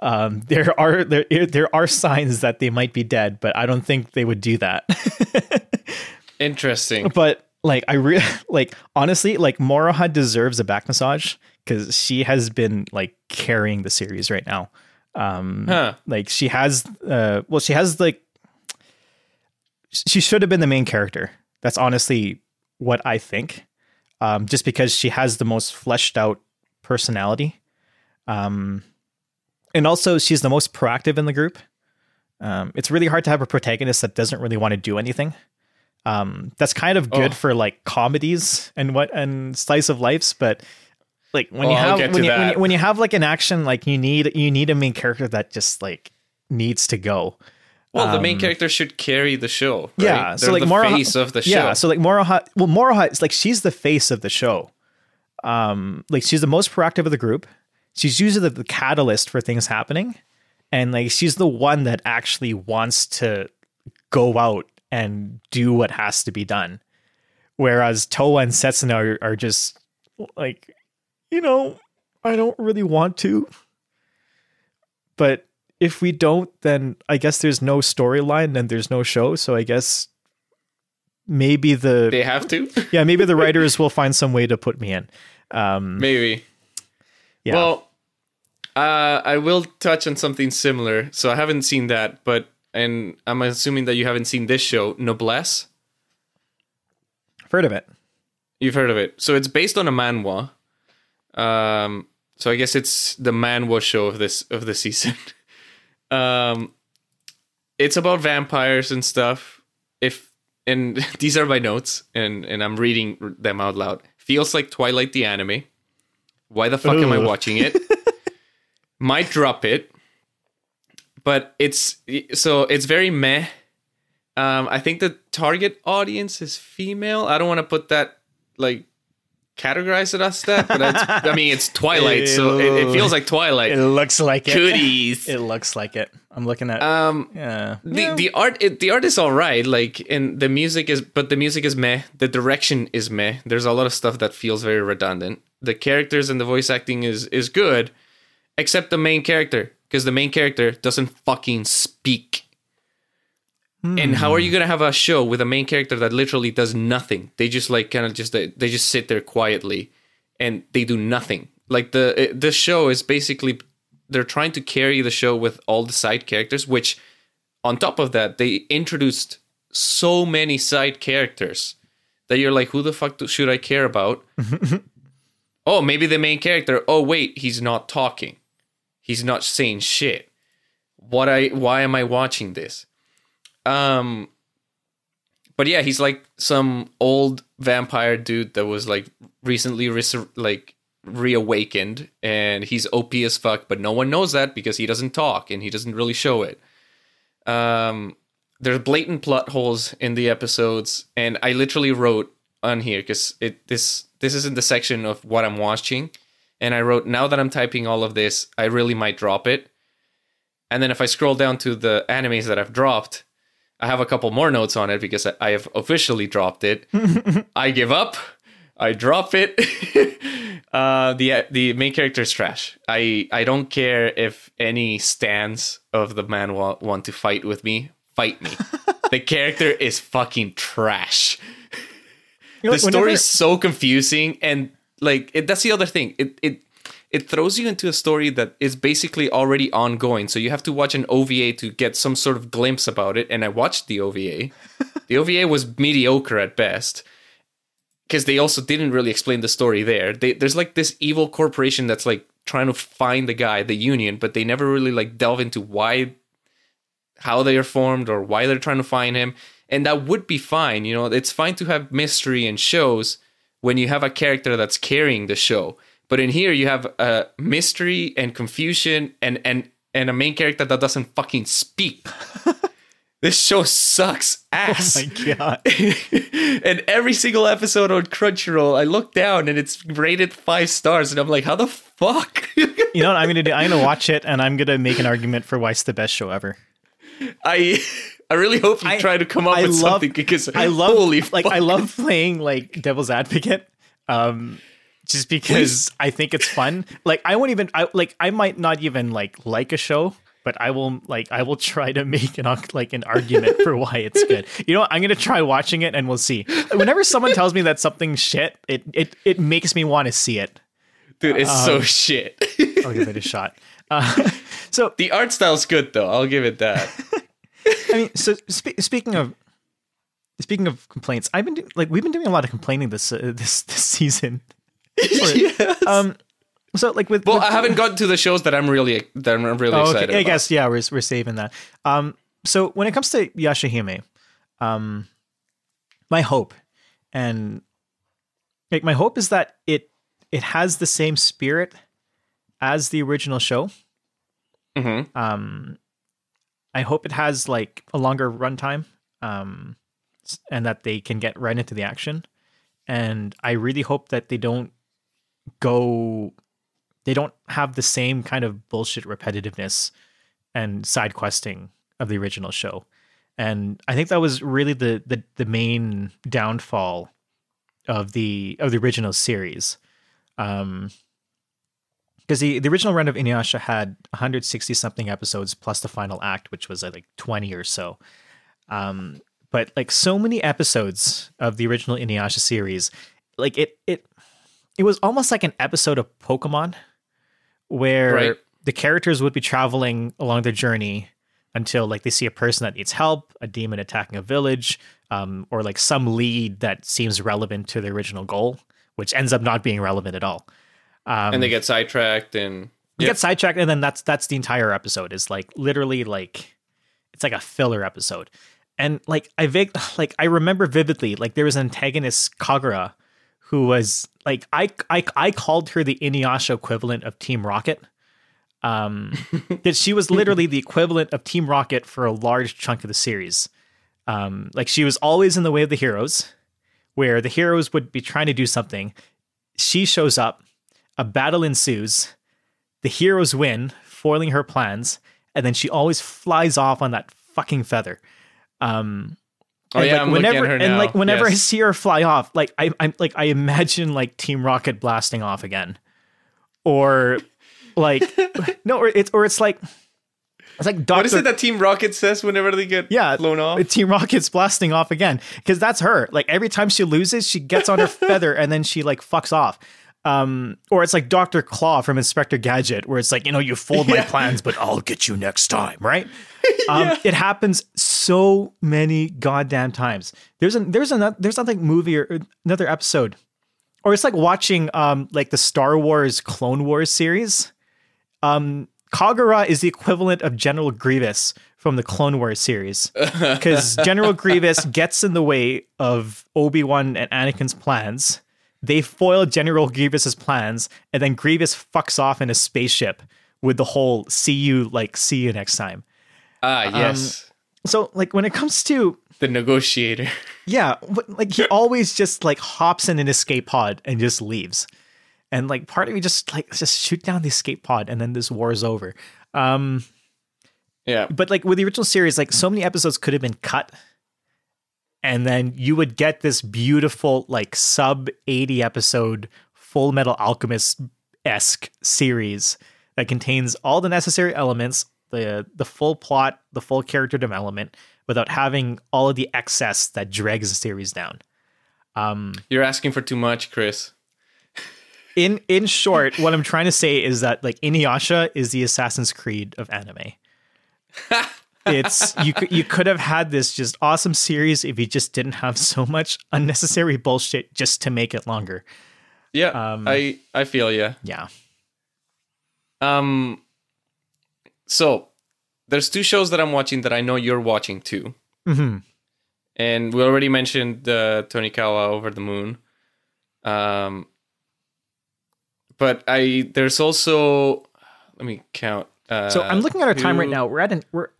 There are signs that they might be dead, but I don't think they would do that. Interesting. But like, honestly, Moroha deserves a back massage, because she has been like carrying the series right now. Like she has, she should have been the main character. That's honestly what I think. Just because she has the most fleshed out personality. And also she's the most proactive in the group. It's really hard to have a protagonist that doesn't really want to do anything. That's kind of good for like comedies and slice of lives, but like when you have like an action, like you need a main character that just like needs to go. Well, the main character should carry the show. Right? Yeah. So like Moroha, face of the show. Yeah. So like Moroha is like, she's the face of the show. Like she's the most proactive of the group. She's usually the catalyst for things happening. And like, she's the one that actually wants to go out and do what has to be done. Whereas Towa and Setsuna are just like, you know, I don't really want to, but if we don't, then I guess there's no storyline and there's no show. So I guess maybe they have to. Yeah, maybe the writers will find some way to put me in. Maybe. Yeah. Well, I will touch on something similar. So I haven't seen that, and I'm assuming that you haven't seen this show, Noblesse. I've heard of it. You've heard of it. So it's based on a manhwa. So I guess it's the manhwa show of the season. It's about vampires and stuff. And these are my notes, and I'm reading them out loud. Feels like Twilight the anime. Why the fuck am I watching it? Might drop it, but it's very meh. I think the target audience is female. I don't want to put that like. Categorize it as that, but it's Twilight, so it feels like Twilight. It looks like it. Cooties. It looks like it. I'm looking at the art is all right, like, and the music is meh. The direction is meh. There's a lot of stuff that feels very redundant. The characters and the voice acting is good, except the main character, because the main character doesn't fucking speak. And how are you going to have a show with a main character that literally does nothing? They just like kind of just they just sit there quietly and they do nothing. Like the show is basically they're trying to carry the show with all the side characters, which on top of that, they introduced so many side characters that you're like, who the fuck should I care about? Oh, maybe the main character. Oh, wait, he's not talking. He's not saying shit. Why am I watching this? But yeah, he's like some old vampire dude that was like recently reawakened, and he's OP as fuck, but no one knows that because he doesn't talk and he doesn't really show it. There's blatant plot holes in the episodes, and I literally wrote on here because this is in the section of what I'm watching, and I wrote, now that I'm typing all of this, I really might drop it. And then if I scroll down to the animes that I've dropped, I have a couple more notes on it because I have officially dropped it. I give up. I drop it. The main character is trash. I don't care if any stands of the manhwa want to fight with me. Fight me. The character is fucking trash. You know, the story is so confusing, and like that's the other thing. It throws you into a story that is basically already ongoing, so you have to watch an OVA to get some sort of glimpse about it. And I watched the OVA. The OVA was mediocre at best, because they also didn't really explain the story there. There's like this evil corporation that's like trying to find the guy, the union, but they never really like delve into why, how they are formed or why they're trying to find him. And that would be fine. You know, it's fine to have mystery in shows when you have a character that's carrying the show. But in here, you have mystery and confusion and a main character that doesn't fucking speak. This show sucks ass. Oh my God. And every single episode on Crunchyroll, I look down and it's rated 5 stars. And I'm like, how the fuck? You know what I'm going to do? I'm going to watch it and I'm going to make an argument for why it's the best show ever. I really hope you try to come up with something, because I love, holy fuck. Like, I love playing like devil's advocate, just because I think it's fun. Like I might not even like a show, but I will try to make an argument for why it's good. You know what? I'm gonna try watching it and we'll see. Whenever someone tells me that something's shit, it makes me want to see it. Dude, it's so shit. I'll give it a shot. So the art style's good though. I'll give it that. I mean, so speaking of complaints, we've been doing a lot of complaining this season. Yes. I haven't gotten to the shows that I'm really excited. I guess about. Yeah, we're saving that. So when it comes to Yasha Hime, my hope and like my hope is that it has the same spirit as the original show. Mm-hmm. I hope it has like a longer runtime, and that they can get right into the action. And I really hope that they don't have the same kind of bullshit repetitiveness and side questing of the original show. And I think that was really the main downfall of the original series. Because the original run of Inuyasha had 160 something episodes plus the final act, which was like 20 or so. But like so many episodes of the original Inuyasha series, like it was almost like an episode of Pokemon where the characters would be traveling along their journey until like they see a person that needs help, a demon attacking a village, or like some lead that seems relevant to the original goal, which ends up not being relevant at all. And they get sidetracked and then that's the entire episode is like literally like it's like a filler episode. And like I remember vividly, like there was an antagonist, Kagura, who was like I called her the Inuyasha equivalent of Team Rocket. That she was literally the equivalent of Team Rocket for a large chunk of the series. Like she was always in the way of the heroes, where the heroes would be trying to do something. She shows up. A battle ensues, the heroes win, foiling her plans, and then she always flies off on that fucking feather. I'm whenever, looking at her now. And like whenever I see her fly off, like I'm like I imagine like Team Rocket blasting off again, or like it's like Doctor. What is it that Team Rocket says whenever they get blown off? Team Rocket's blasting off again, because that's her. Like every time she loses, she gets on her feather and then she like fucks off. Or it's like Dr. Claw from Inspector Gadget, where it's like, you know, you fold my plans, but I'll get you next time, right? It happens so many goddamn times. There's something movie or another episode, or it's like watching like the Star Wars Clone Wars series. Kagura is the equivalent of General Grievous from the Clone Wars series, because General Grievous gets in the way of Obi-Wan and Anakin's plans. They foil General Grievous's plans, and then Grievous fucks off in a spaceship with the whole see you next time. Yes. So, like, when it comes to... The negotiator. Yeah, like, he always just, like, hops in an escape pod and just leaves. And, like, part of me just, like, just shoot down the escape pod, and then this war is over. Yeah. But, like, with the original series, like, so many episodes could have been cut. And then you would get this beautiful, like, sub-80 episode Full Metal Alchemist-esque series that contains all the necessary elements, the full plot, the full character development, without having all of the excess that drags the series down. You're asking for too much, Chris. In short, what I'm trying to say is that like Inuyasha is the Assassin's Creed of anime. It's you could have had this just awesome series if you just didn't have so much unnecessary bullshit just to make it longer. Yeah, I feel you. Yeah. So there's two shows that I'm watching that I know you're watching too. Mm-hmm. And we already mentioned Tonikawa Over the Moon. But there's also, let me count. So I'm looking at our time right now. We're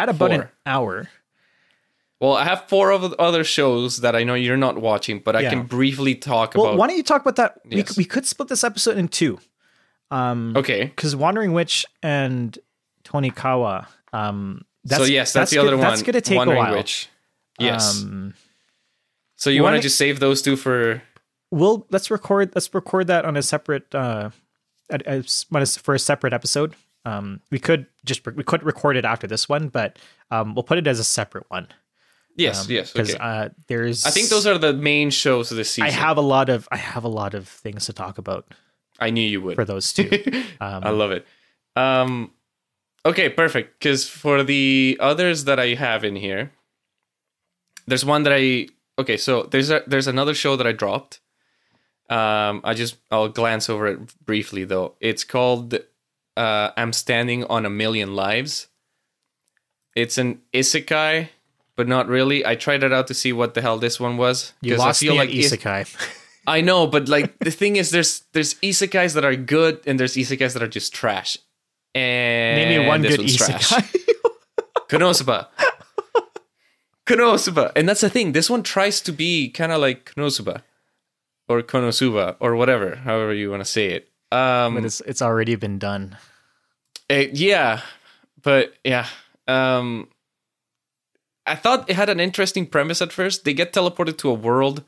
at about an hour. Well, I have four other shows that I know you're not watching, but I can briefly talk about. Well, why don't you talk about that? Yes. We could split this episode in two. Okay. Because Wandering Witch and Tonikawa. That's the other one. That's going to take Wandering a while. Witch. Yes. So you want to just save those two for? Well, let's record that on a separate for a separate episode. We could record it after this one, but we'll put it as a separate one. Yes. Because okay. I think those are the main shows of the season. I have a lot of things to talk about. I knew you would for those two. I love it. Okay, perfect. Because for the others that I have in here, there's one that so there's another show that I dropped. I'll glance over it briefly though. It's called I'm Standing on a Million Lives. It's an isekai, but not really. I tried it out to see what the hell this one was. You lost me at isekai. I know, but like the thing is, there's isekais that are good and there's isekais that are just trash. And name me one good isekai. Konosuba. And that's the thing. This one tries to be kind of like Konosuba or whatever, however you want to say it. But it's already been done. I thought it had an interesting premise at first. They get teleported to a world,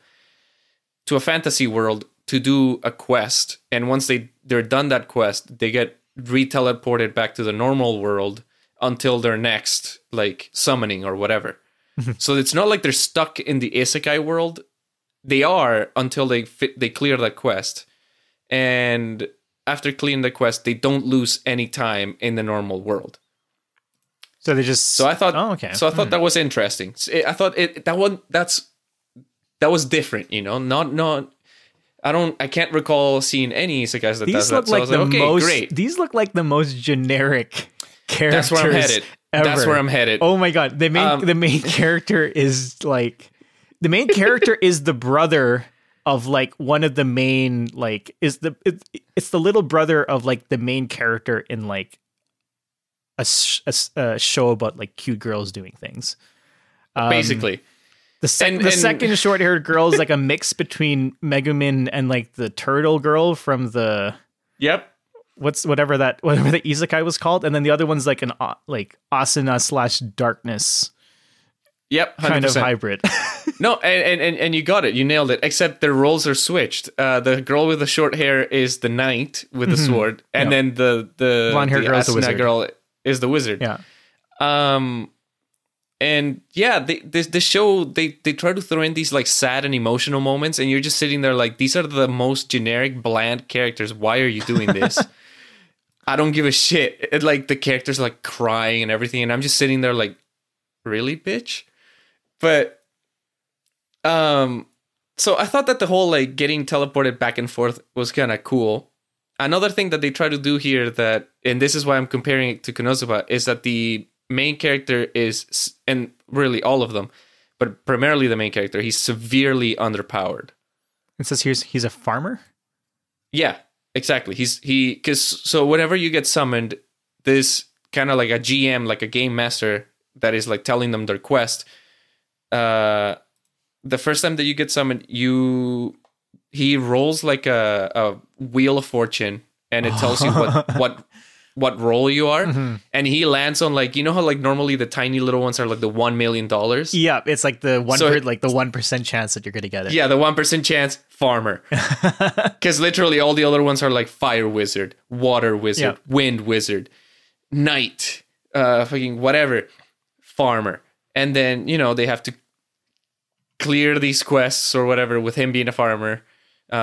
to a fantasy world, to do a quest. And once they're done that quest, they get re-teleported back to the normal world until their next like summoning or whatever. So it's not like they're stuck in the isekai world. They are until they clear that quest. And after clearing the quest, they don't lose any time in the normal world. So they just. So I thought. Oh, okay. So I thought that was interesting. I thought that was different. You know, not. I can't recall seeing any isekais that does that. So I was like, okay, great. These look like the most generic characters. That's where I'm headed. Ever. That's where I'm headed. Oh my god! The main character is like, the main character is the brother of like one of the main like it's the little brother of like the main character in like a show about like cute girls doing things. Basically, the second short-haired girl is like a mix between Megumin and like the turtle girl from the whatever the isekai was called, and then the other one's like an like Asuna / darkness. Yep, 100%. Kind of hybrid. No, and you got it. You nailed it. Except their roles are switched. The girl with the short hair is the knight with the sword, and then the blonde-haired girl is the wizard. Yeah. And yeah, the show they try to throw in these like sad and emotional moments, and you're just sitting there like, these are the most generic, bland characters. Why are you doing this? I don't give a shit. It, like the characters are, like crying and everything, and I'm just sitting there like, really, bitch? But, so I thought that the whole, like, getting teleported back and forth was kind of cool. Another thing that they try to do here that, and this is why I'm comparing it to Konosuba, is that the main character is, and really all of them, but primarily the main character, he's severely underpowered. It says he's a farmer? Yeah, exactly. So whenever you get summoned, this kind of like a GM, like a game master that is like telling them their quest, the first time that you get summoned, he rolls like a wheel of fortune, and it tells you what role you are, and he lands on like, you know how like normally the tiny little ones are like the $1 million. Yeah, it's like the 1% chance that you're gonna get it. Yeah, the 1% chance, farmer, because literally all the other ones are like fire wizard, water wizard, wind wizard, knight, fucking whatever, farmer. And then, you know, they have to clear these quests or whatever with him being a farmer.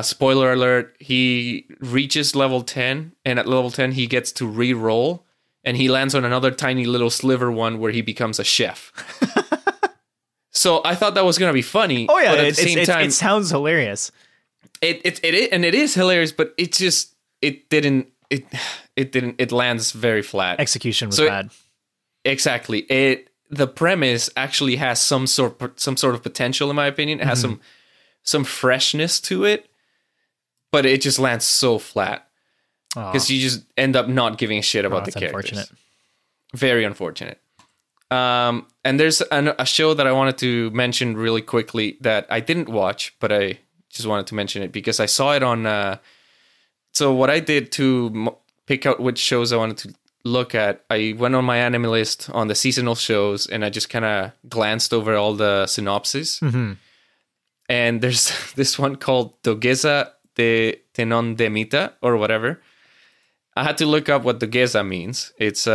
Spoiler alert, he reaches level 10, and at level 10 he gets to re-roll, and he lands on another tiny little sliver one where he becomes a chef. So I thought that was going to be funny. Oh yeah, but at the same time, it sounds hilarious. It is hilarious, but it just it lands very flat. Execution was bad. Exactly. The premise actually has some sort of potential, in my opinion. It has some freshness to it, but it just lands so flat because you just end up not giving a shit about the characters. Unfortunate. Very unfortunate. And there's a show that I wanted to mention really quickly that I didn't watch, but I just wanted to mention it because I saw it on. So what I did to pick out which shows I wanted to look at, I went on my anime list on the seasonal shows, and I just kind of glanced over all the synopses. Mm-hmm. And there's this one called Dogeza de Tenon de Mita or whatever. I had to look up what Dogeza means. It's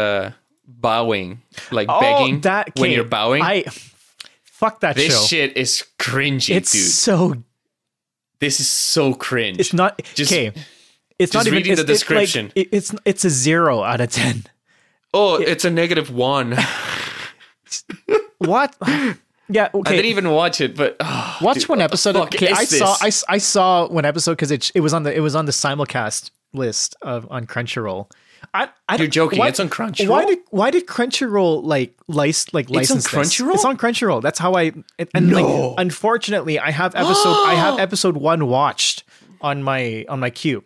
bowing, like begging when you're bowing. Fuck that show. This shit is cringy, dude. This is so cringe. It's not... Okay. It's just not even... reading the description. It's a 0 out of 10. Oh, it's a -1. What? Yeah, okay. I didn't even watch it, but watch one episode. Okay, I saw one episode because it was on the simulcast list on Crunchyroll. You're joking. It's on Crunchyroll. Why did Crunchyroll like license this? It's on Crunchyroll. It's on Crunchyroll. That's how unfortunately, I have episode 1 watched on my queue.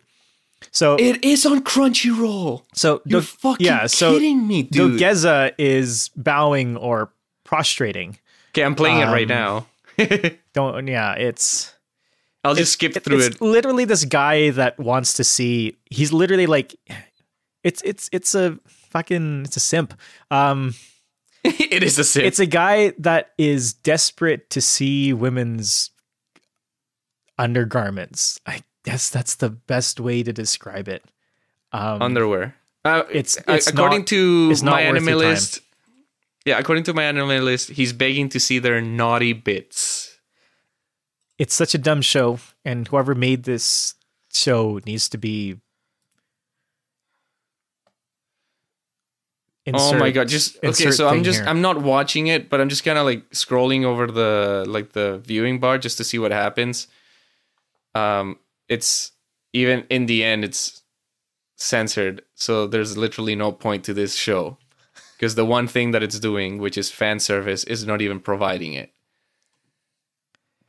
So it is on Crunchyroll. So you're fucking kidding me, dude. Dogeza is bowing or prostrating. Okay, I'm playing it right now. I'll just skip through it. It's literally this guy that wants to see. He's literally like, it's a simp. It is a simp. It's a guy that is desperate to see women's undergarments. I guess that's the best way to describe it. Underwear. According to my anime list, he's begging to see their naughty bits. It's such a dumb show, and whoever made this show needs to be... oh my god! I'm not watching it, but I'm just kind of like scrolling over the viewing bar just to see what happens. It's even in the end, it's censored, so there's literally no point to this show. Because the one thing that it's doing, which is fan service, is not even providing it.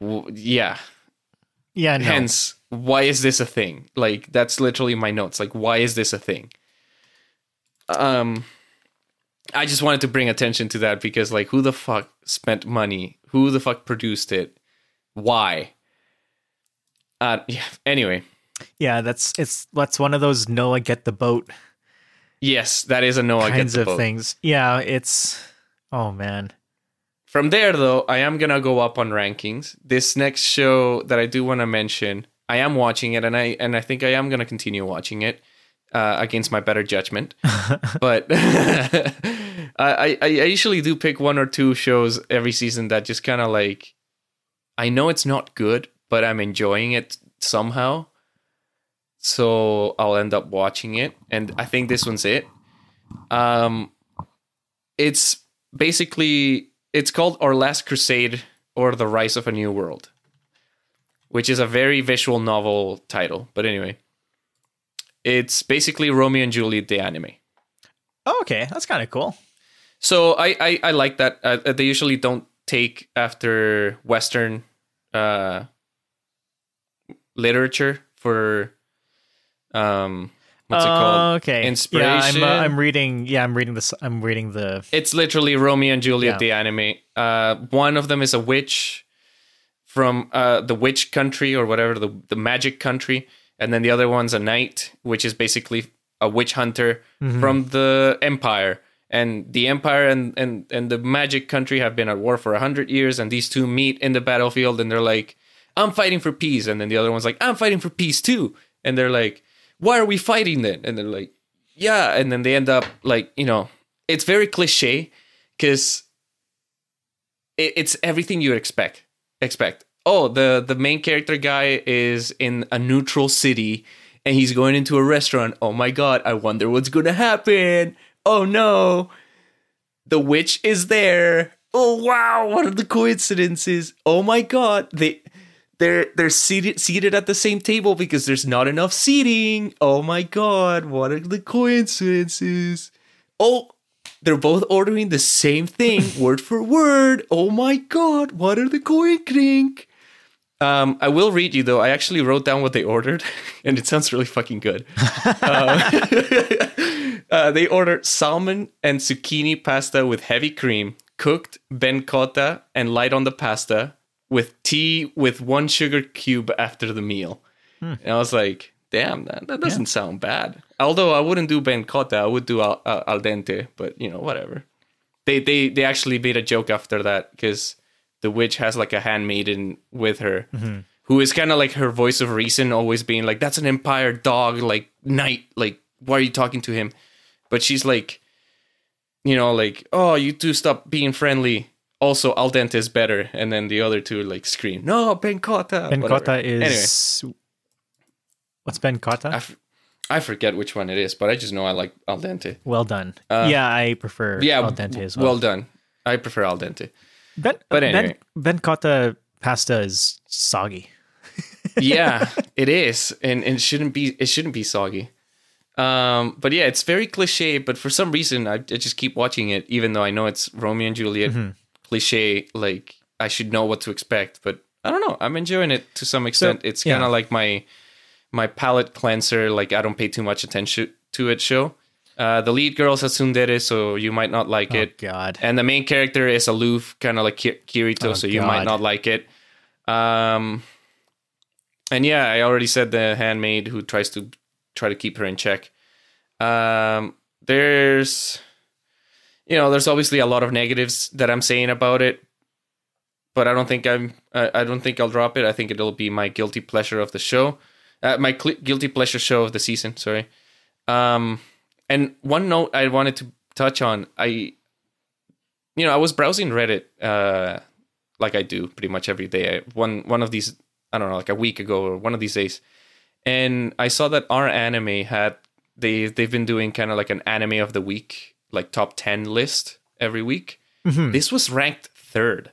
Yeah. No. Hence, why is this a thing? Like, that's literally my notes. Like, why is this a thing? I just wanted to bring attention to that because, like, who the fuck spent money? Who the fuck produced it? Why? Yeah. Anyway. Yeah, that's one of those Noah get the boat. Yes, that is a no. I kinds get the of boat. Things. Yeah, it's. Oh man. From there, though, I am gonna go up on rankings. This next show that I do want to mention, I am watching it, and I think I am gonna continue watching it against my better judgment. But I usually do pick one or two shows every season that just kind of like, I know it's not good, but I'm enjoying it somehow. So I'll end up watching it, and I think this one's it. It's basically, it's called Our Last Crusade or The Rise of a New World, which is a very visual novel title. But anyway, it's basically Romeo and Juliet, the anime. Oh, okay, that's kind of cool. So I like that. They usually don't take after Western literature for... what's it called? Okay. Inspiration. Yeah, I'm reading. It's literally Romeo and Juliet, the anime. One of them is a witch from the witch country or whatever, the magic country, and then the other one's a knight, which is basically a witch hunter from the empire. And the empire and the magic country have been at war for 100 years, and these two meet in the battlefield, and they're like, "I'm fighting for peace," and then the other one's like, "I'm fighting for peace too." And they're like, "Why are we fighting then?" And they're like, "Yeah." And then they end up like, you know, it's very cliche because it's everything you would expect. Oh, the main character guy is in a neutral city and he's going into a restaurant. Oh my God, I wonder what's going to happen. Oh no, the witch is there. Oh wow, what are the coincidences? Oh my God, they're seated at the same table because there's not enough seating. Oh my God, what are the coincidences? Oh, they're both ordering the same thing, word for word. Oh my God, what are the coincidences? I will read you, though. I actually wrote down what they ordered, and it sounds really fucking good. They ordered salmon and zucchini pasta with heavy cream, cooked ricotta and light on the pasta, with tea with one sugar cube after the meal. And I was like, damn, that doesn't sound bad. Although I wouldn't do ricotta, I would do al dente, but, you know, whatever. They actually made a joke after that, because the witch has like a handmaiden with her, who is kind of like her voice of reason, always being like, that's an empire dog, like, knight, like, why are you talking to him? But she's like, you know, like, oh, you two stop being friendly. Also, al dente is better. And then the other two like scream, no, ricotta. Ricotta is... Anyway. What's ricotta? I forget which one it is, but I just know I like al dente. Well done. I prefer al dente as well. Well done. I prefer al dente. But anyway. Ricotta pasta is soggy. Yeah, it is, and it shouldn't be soggy. But yeah, it's very cliche. But for some reason, I just keep watching it, even though I know it's Romeo and Juliet cliche. Like, I should know what to expect, but I don't know. I'm enjoying it to some extent. So, it's kind of like my palate cleanser. Like, I don't pay too much attention to it. Show. The lead girl's a tsundere, so you might not like it. God. And the main character is aloof, kind of like Kirito, so you might not like it. And yeah, I already said the handmaid who tries to keep her in check. There's obviously a lot of negatives that I'm saying about it, but I don't think I'll drop it. I think it'll be my guilty pleasure of the show, guilty pleasure show of the season. Sorry. And one note I wanted to touch on, I was browsing Reddit, like I do pretty much every day. One of these, I don't know, like a week ago or one of these days, and I saw that our anime had, they've been doing kind of like an anime of the week, like top 10 list every week. This was ranked 3rd.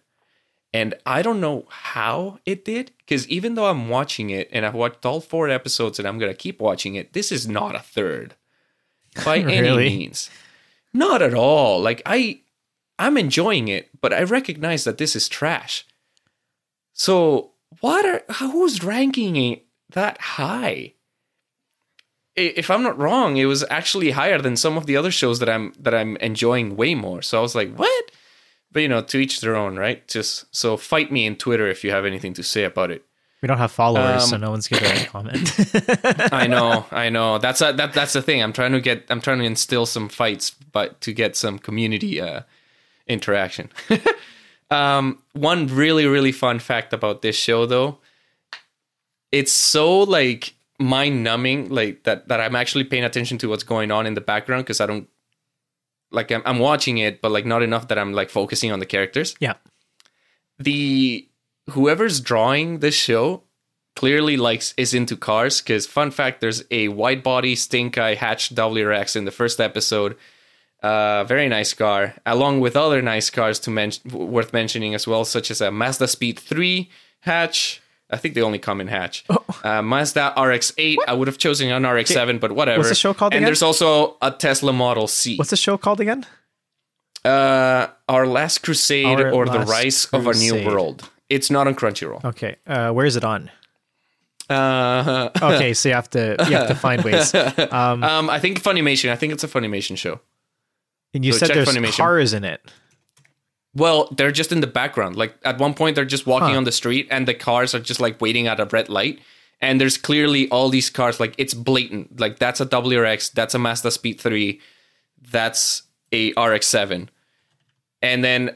And I don't know how it did, because even though I'm watching it and I've watched all 4 episodes and I'm going to keep watching it, this is not a 3rd. By any means. Not at all. Like, I'm enjoying it, but I recognize that this is trash. So who's ranking it that high? If I'm not wrong, it was actually higher than some of the other shows that I'm enjoying way more. So I was like, what? But you know, to each their own, right? Just so fight me in Twitter if you have anything to say about it. We don't have followers, so no one's giving a comment. I know. That's the thing. I'm trying to instill some fights, but to get some community interaction. One really, really fun fact about this show, though, it's so like mind-numbing, like that I'm actually paying attention to what's going on in the background, because I don't like I'm watching it, but like not enough that I'm like focusing on the characters. Yeah. Whoever's drawing this show clearly is into cars, because fun fact, there's a wide body stink eye hatched WRX in the first episode. Very nice car, along with other nice cars worth mentioning as well, such as a Mazda Speed 3 hatch. I think they only come in hatch. Mazda RX-8. What? I would have chosen an RX-7, but whatever. What's the show called again? And there's also a Tesla Model C. What's the show called again? Our Last Crusade, or The Rise of Our New World. It's not on Crunchyroll. Okay. Where is it on? Okay, so you have to find ways. I think Funimation. I think it's a Funimation show. And you said there's cars in it. Well, they're just in the background. Like, at one point, they're just walking on the street, and the cars are just, like, waiting at a red light. And there's clearly all these cars. Like, it's blatant. Like, that's a WRX. That's a Mazda Speed 3. That's a RX-7. And then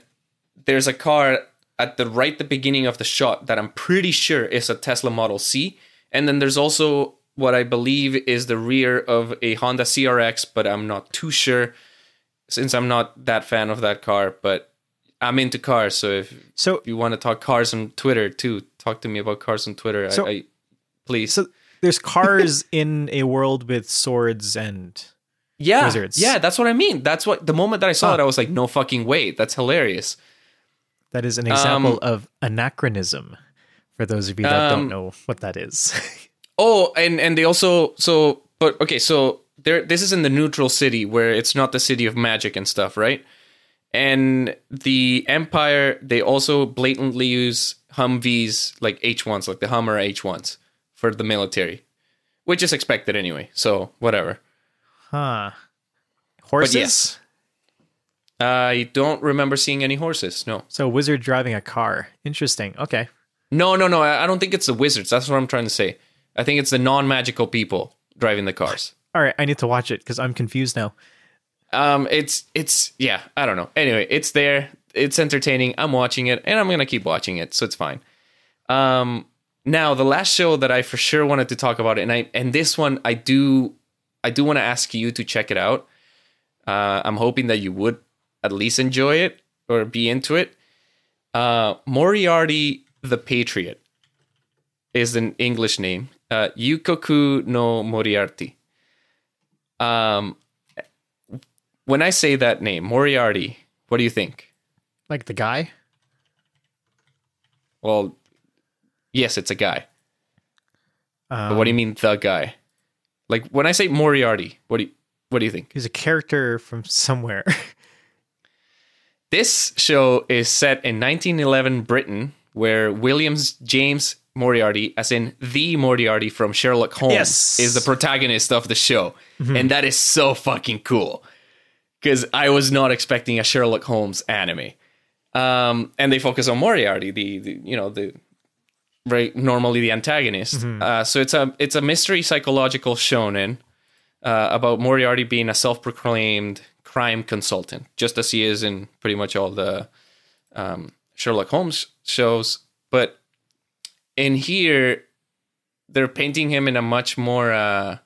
there's a car at the beginning of the shot that I'm pretty sure is a Tesla Model C. And then there's also what I believe is the rear of a Honda CRX, but I'm not too sure, since I'm not that fan of that car. But I'm into cars, so if you want to talk cars on Twitter too, talk to me about cars on Twitter. Please. So there's cars in a world with swords and wizards. Yeah, that's what I mean. That's what the moment that I saw it, I was like, no fucking way. That's hilarious. That is an example of anachronism for those of you that don't know what that is. and they also this is in the neutral city where it's not the city of magic and stuff, right? And the Empire, they also blatantly use Humvees, like H1s, like the Hummer H1s for the military, which is expected anyway. So whatever. Huh. Horses? But yes. I don't remember seeing any horses. No. So wizard driving a car. Interesting. Okay. No. I don't think it's the wizards. That's what I'm trying to say. I think it's the non-magical people driving the cars. All right. I need to watch it because I'm confused now. It's I don't know. Anyway, it's there. It's entertaining. I'm watching it and I'm going to keep watching it. So it's fine. Now the last show that I for sure wanted to talk about, and this one, I do want to ask you to check it out. I'm hoping that you would at least enjoy it or be into it. Moriarty the Patriot is an English name. Yukoku no Moriarty. When I say that name, Moriarty, what do you think? Like the guy? Well, yes, it's a guy. But what do you mean, the guy? Like, when I say Moriarty, what do you think? He's a character from somewhere. This show is set in 1911 Britain, where Williams James Moriarty, as in the Moriarty from Sherlock Holmes, is the protagonist of the show. Mm-hmm. And that is so fucking cool. Because I was not expecting a Sherlock Holmes anime, and they focus on Moriarty, normally the antagonist. Mm-hmm. So it's a mystery psychological shonen about Moriarty being a self-proclaimed crime consultant, just as he is in pretty much all the Sherlock Holmes shows. But in here, they're painting him in a much more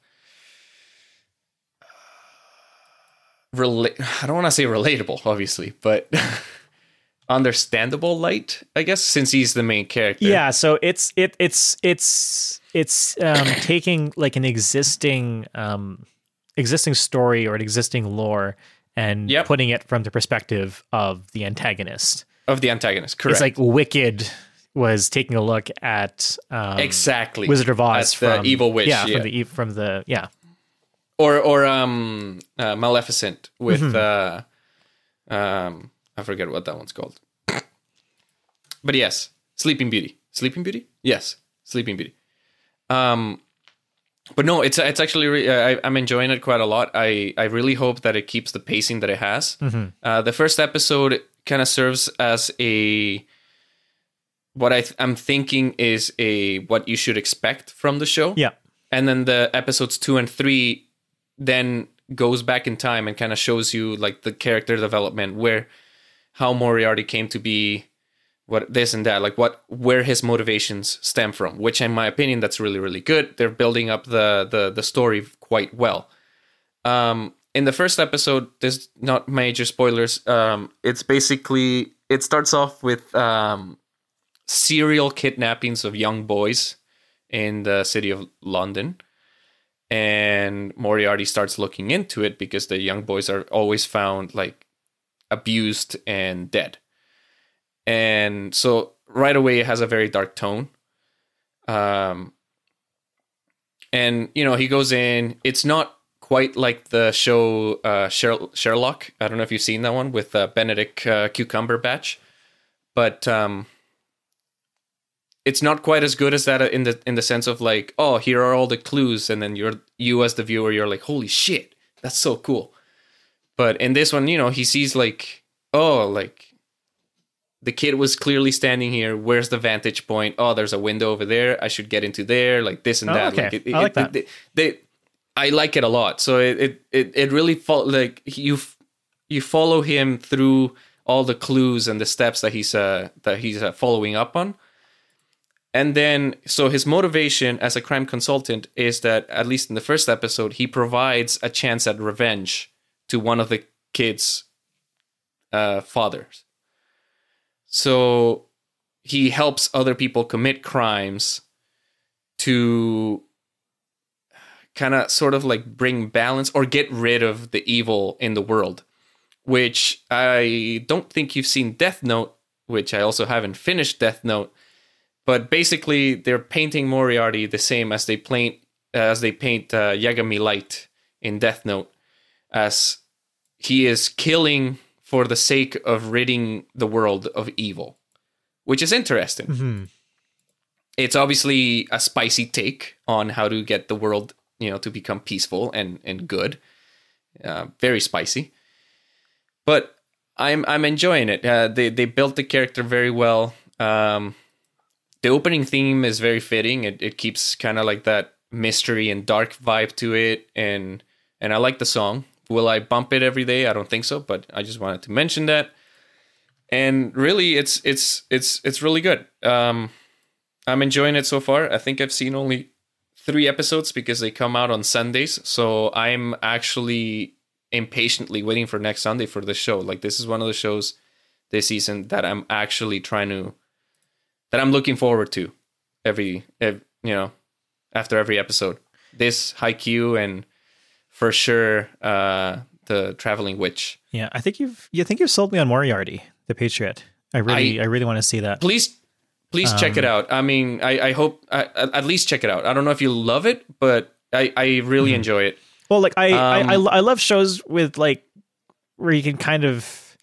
I don't want to say relatable, obviously, but understandable light, I guess, since he's the main character. Yeah, so it's taking like an existing story or an existing lore and putting it from the perspective of the antagonist. Correct. It's like Wicked was taking a look at exactly Wizard of Oz from the Evil Witch. Yeah, from the Or Maleficent with I forget what that one's called. But yes, Sleeping Beauty. Yes, Sleeping Beauty. But no, it's actually I'm enjoying it quite a lot. I really hope that it keeps the pacing that it has. Mm-hmm. The first episode kind of serves as I'm thinking is what you should expect from the show. Yeah, and then the episodes 2 and 3. Then goes back in time and kind of shows you like the character development, where how Moriarty came to be, what this and that, like where his motivations stem from, which in my opinion, that's really, really good. They're building up the story quite well. In the first episode, there's not major spoilers. It's basically, it starts off with serial kidnappings of young boys in the city of London. And Moriarty starts looking into it because the young boys are always found like abused and dead. And so right away, it has a very dark tone. And, you know, he goes in. It's not quite like the show Sherlock. I don't know if you've seen that one with Benedict Cumberbatch. But it's not quite as good as that in the sense of like, oh, here are all the clues, and then you as the viewer, you're like, holy shit, that's so cool. But in this one, you know, he sees like, oh, like the kid was clearly standing here. Where's the vantage point? Oh, there's a window over there. I should get into there, like this and that. Okay. Like I like that. I like it a lot. So it really like you follow him through all the clues and the steps that he's following up on. And then, so his motivation as a crime consultant is that, at least in the first episode, he provides a chance at revenge to one of the kids' fathers. So he helps other people commit crimes to kind of sort of like bring balance or get rid of the evil in the world, which I don't think you've seen Death Note, which I also haven't finished Death Note. But basically, they're painting Moriarty the same as they paint Yagami Light in Death Note, as he is killing for the sake of ridding the world of evil, which is interesting. Mm-hmm. It's obviously a spicy take on how to get the world, you know, to become peaceful and good. Very spicy, but I'm enjoying it. They built the character very well. The opening theme is very fitting. It keeps kind of like that mystery and dark vibe to it, and I like the song. Will I bump it every day? I don't think so, but I just wanted to mention that. And really, it's really good. I'm enjoying it so far. I think I've seen only 3 episodes because they come out on Sundays, so I'm actually impatiently waiting for next Sunday for the show. Like, this is one of the shows this season that I'm actually that I'm looking forward to every you know, after every episode. This, Haikyuu, and for sure the Traveling Witch. Yeah, I think you've sold me on Moriarty the Patriot. I really want to see that. Please check it out. I mean, I hope at least check it out. I don't know if you love it, but I really enjoy it. Well, like I love shows with like where you can kind of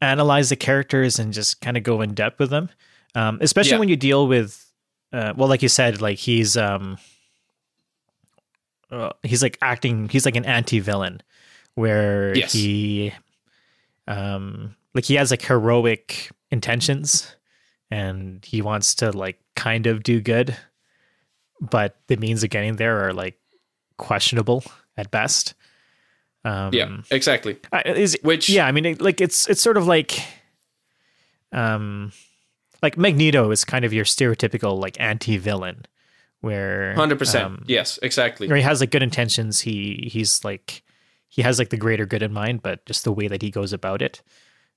analyze the characters and just kind of go in depth with them. Especially when you deal with, like you said, like he's like an anti-villain where he has like heroic intentions and he wants to like kind of do good, but the means of getting there are like questionable at best. Exactly. It's sort of like, like Magneto is kind of your stereotypical like anti-villain where 100%. Yes, exactly. Where he has like good intentions. He's like, he has like the greater good in mind, but just the way that he goes about it.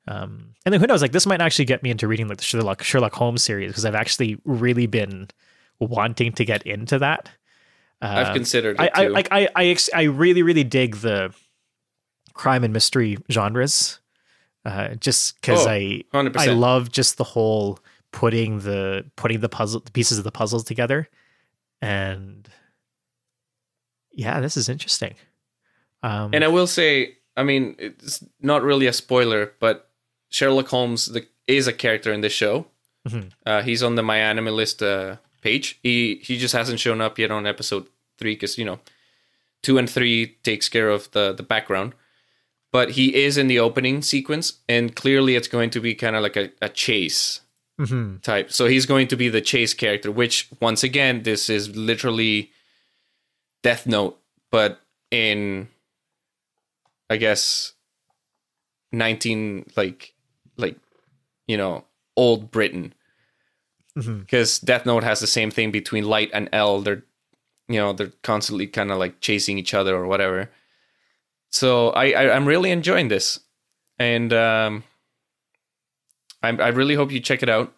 And then who knows, like this might actually get me into reading like the Sherlock Holmes series, because I've actually really been wanting to get into that. I've considered it too. I really, really dig the crime and mystery genres. Just because I love just the whole putting the puzzle, the pieces of the puzzles together, and yeah, this is interesting. And I will say, I mean, it's not really a spoiler, but Sherlock Holmes is a character in the show. Mm-hmm. He's on the My Anime List page. He just hasn't shown up yet on episode 3 because, you know, 2 and 3 takes care of the background. But he is in the opening sequence, and clearly it's going to be kind of like a chase type. So he's going to be the chase character, which, once again, this is literally Death Note, but in, I guess, old Britain. Because Death Note has the same thing between Light and L. They're constantly kind of like chasing each other or whatever. So I'm really enjoying this, and I really hope you check it out.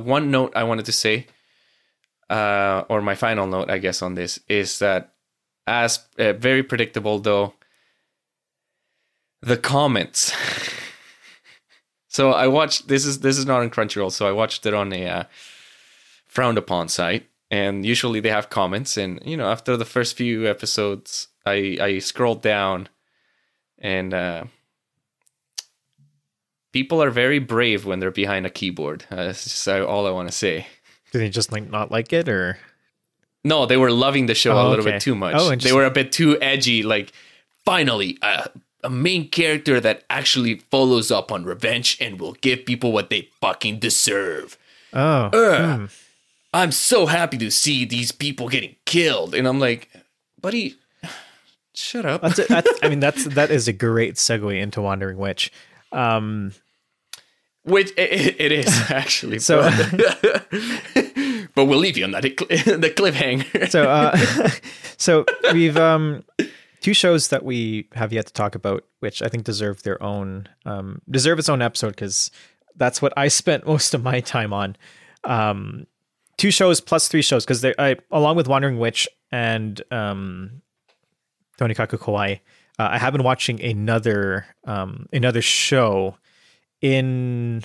One note I wanted to say, or my final note, I guess, on this is that, as very predictable though, the comments. So I watched this is not on Crunchyroll, so I watched it on a frowned upon site, and usually they have comments, and you know, after the first few episodes, I scrolled down. And people are very brave when they're behind a keyboard. That's just all I want to say. Do they just like not like it, or? No, they were loving the show a little bit too much. They were a bit too edgy. Like, finally, a main character that actually follows up on revenge and will give people what they fucking deserve. Oh, I'm so happy to see these people getting killed. And I'm like, buddy, shut up. That is a great segue into Wandering Witch. Which it is, actually. So, but we'll leave you on the cliffhanger. So we've 2 shows that we have yet to talk about, which I think deserve its own episode, because That's what I spent most of my time on. 2 shows plus 3 shows, because I, along with Wandering Witch and Tonikaku Kawaii, I have been watching another show in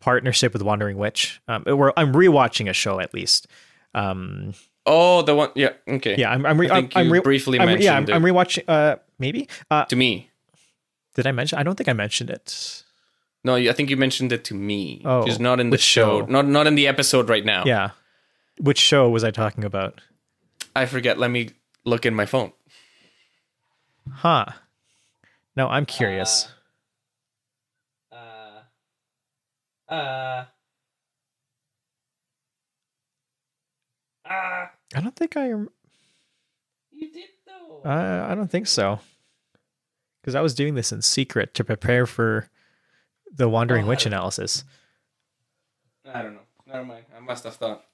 partnership with Wandering Witch. Where I'm rewatching a show at least. Oh, the one, yeah, okay, yeah. I think you briefly mentioned it. Yeah, I'm rewatching. Maybe to me, did I mention? I don't think I mentioned it. No, I think you mentioned it to me. Oh, she's not in the show. Not in the episode right now. Yeah. Which show was I talking about? I forget. Let me look in my phone. Huh. Now I'm curious. I don't think I... You did, though. I don't think so. Because I was doing this in secret to prepare for... The Wandering Witch analysis. I don't know. Never mind. I must have thought.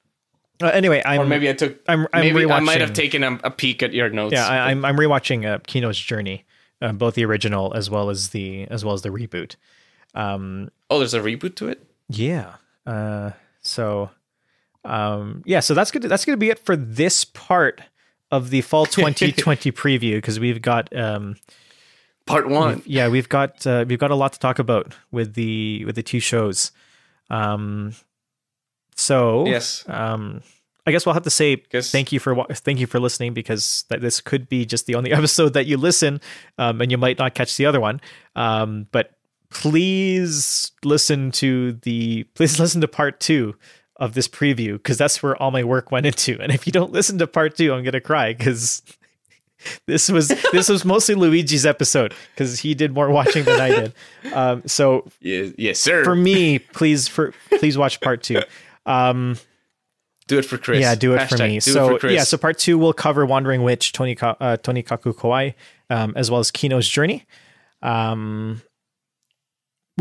Anyway, maybe I might have taken a peek at your notes. Yeah, I'm rewatching Kino's Journey, both the original as well as the reboot. There's a reboot to it? Yeah. So that's good. That's going to be it for this part of the fall 2020 preview, because we've got Part one. We've got a lot to talk about with the 2 shows. I guess we'll have to say thank you for listening, because this could be just the only episode that you listen, and you might not catch the other one. But please listen to part 2 of this preview, because that's where all my work went into. And if you don't listen to part 2, I'm gonna cry, because. This was mostly Luigi's episode, because he did more watching than I did. So yes, sir. For me, please watch part 2. Do it for Chris. Yeah, do it for me. So part 2 will cover Wandering Witch, Tonikaku Kawaii, as well as Kino's Journey. We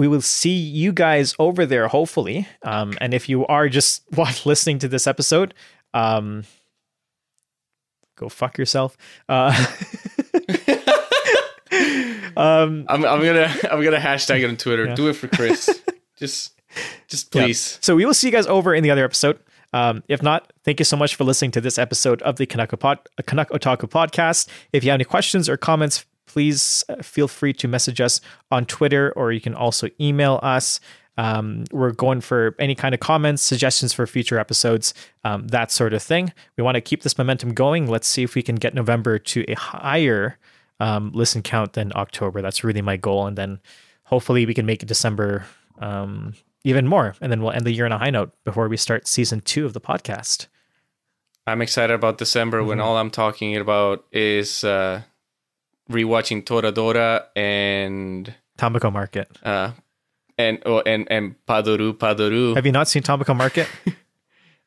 will see you guys over there, hopefully. And if you are just listening to this episode, go fuck yourself. I'm gonna hashtag it on Twitter. Yeah. Do it for Chris. just please. Yeah. So we will see you guys over in the other episode. If not, thank you so much for listening to this episode of the Canuck Otaku podcast. If you have any questions or comments, please feel free to message us on Twitter, or you can also email us. We're going for any kind of comments, suggestions for future episodes, that sort of thing. We want to keep this momentum going. Let's see if we can get November to a higher listen count than October. That's really my goal. And then hopefully we can make it December even more. And then we'll end the year on a high note before we start season 2 of the podcast. I'm excited about December when all I'm talking about is rewatching Toradora and... Tamako Market. And Padoru. Have you not seen Tamako Market?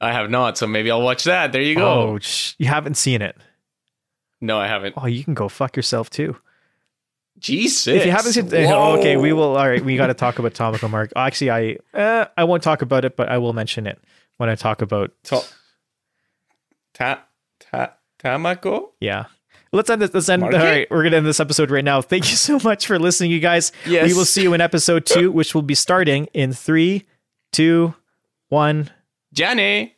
I have not, so maybe I'll watch that. There you go. Oh, you haven't seen it? No, I haven't. Oh, you can go fuck yourself too. Jesus. If you haven't seen it, okay, we will. All right, we got to talk about Tamako Market. Actually, I won't talk about it, but I will mention it when I talk about Tamako. Yeah. Let's end. Market? All right, we're going to end this episode right now. Thank you so much for listening, you guys. Yes. We will see you in episode 2, which will be starting in 3, 2, 1. Johnny.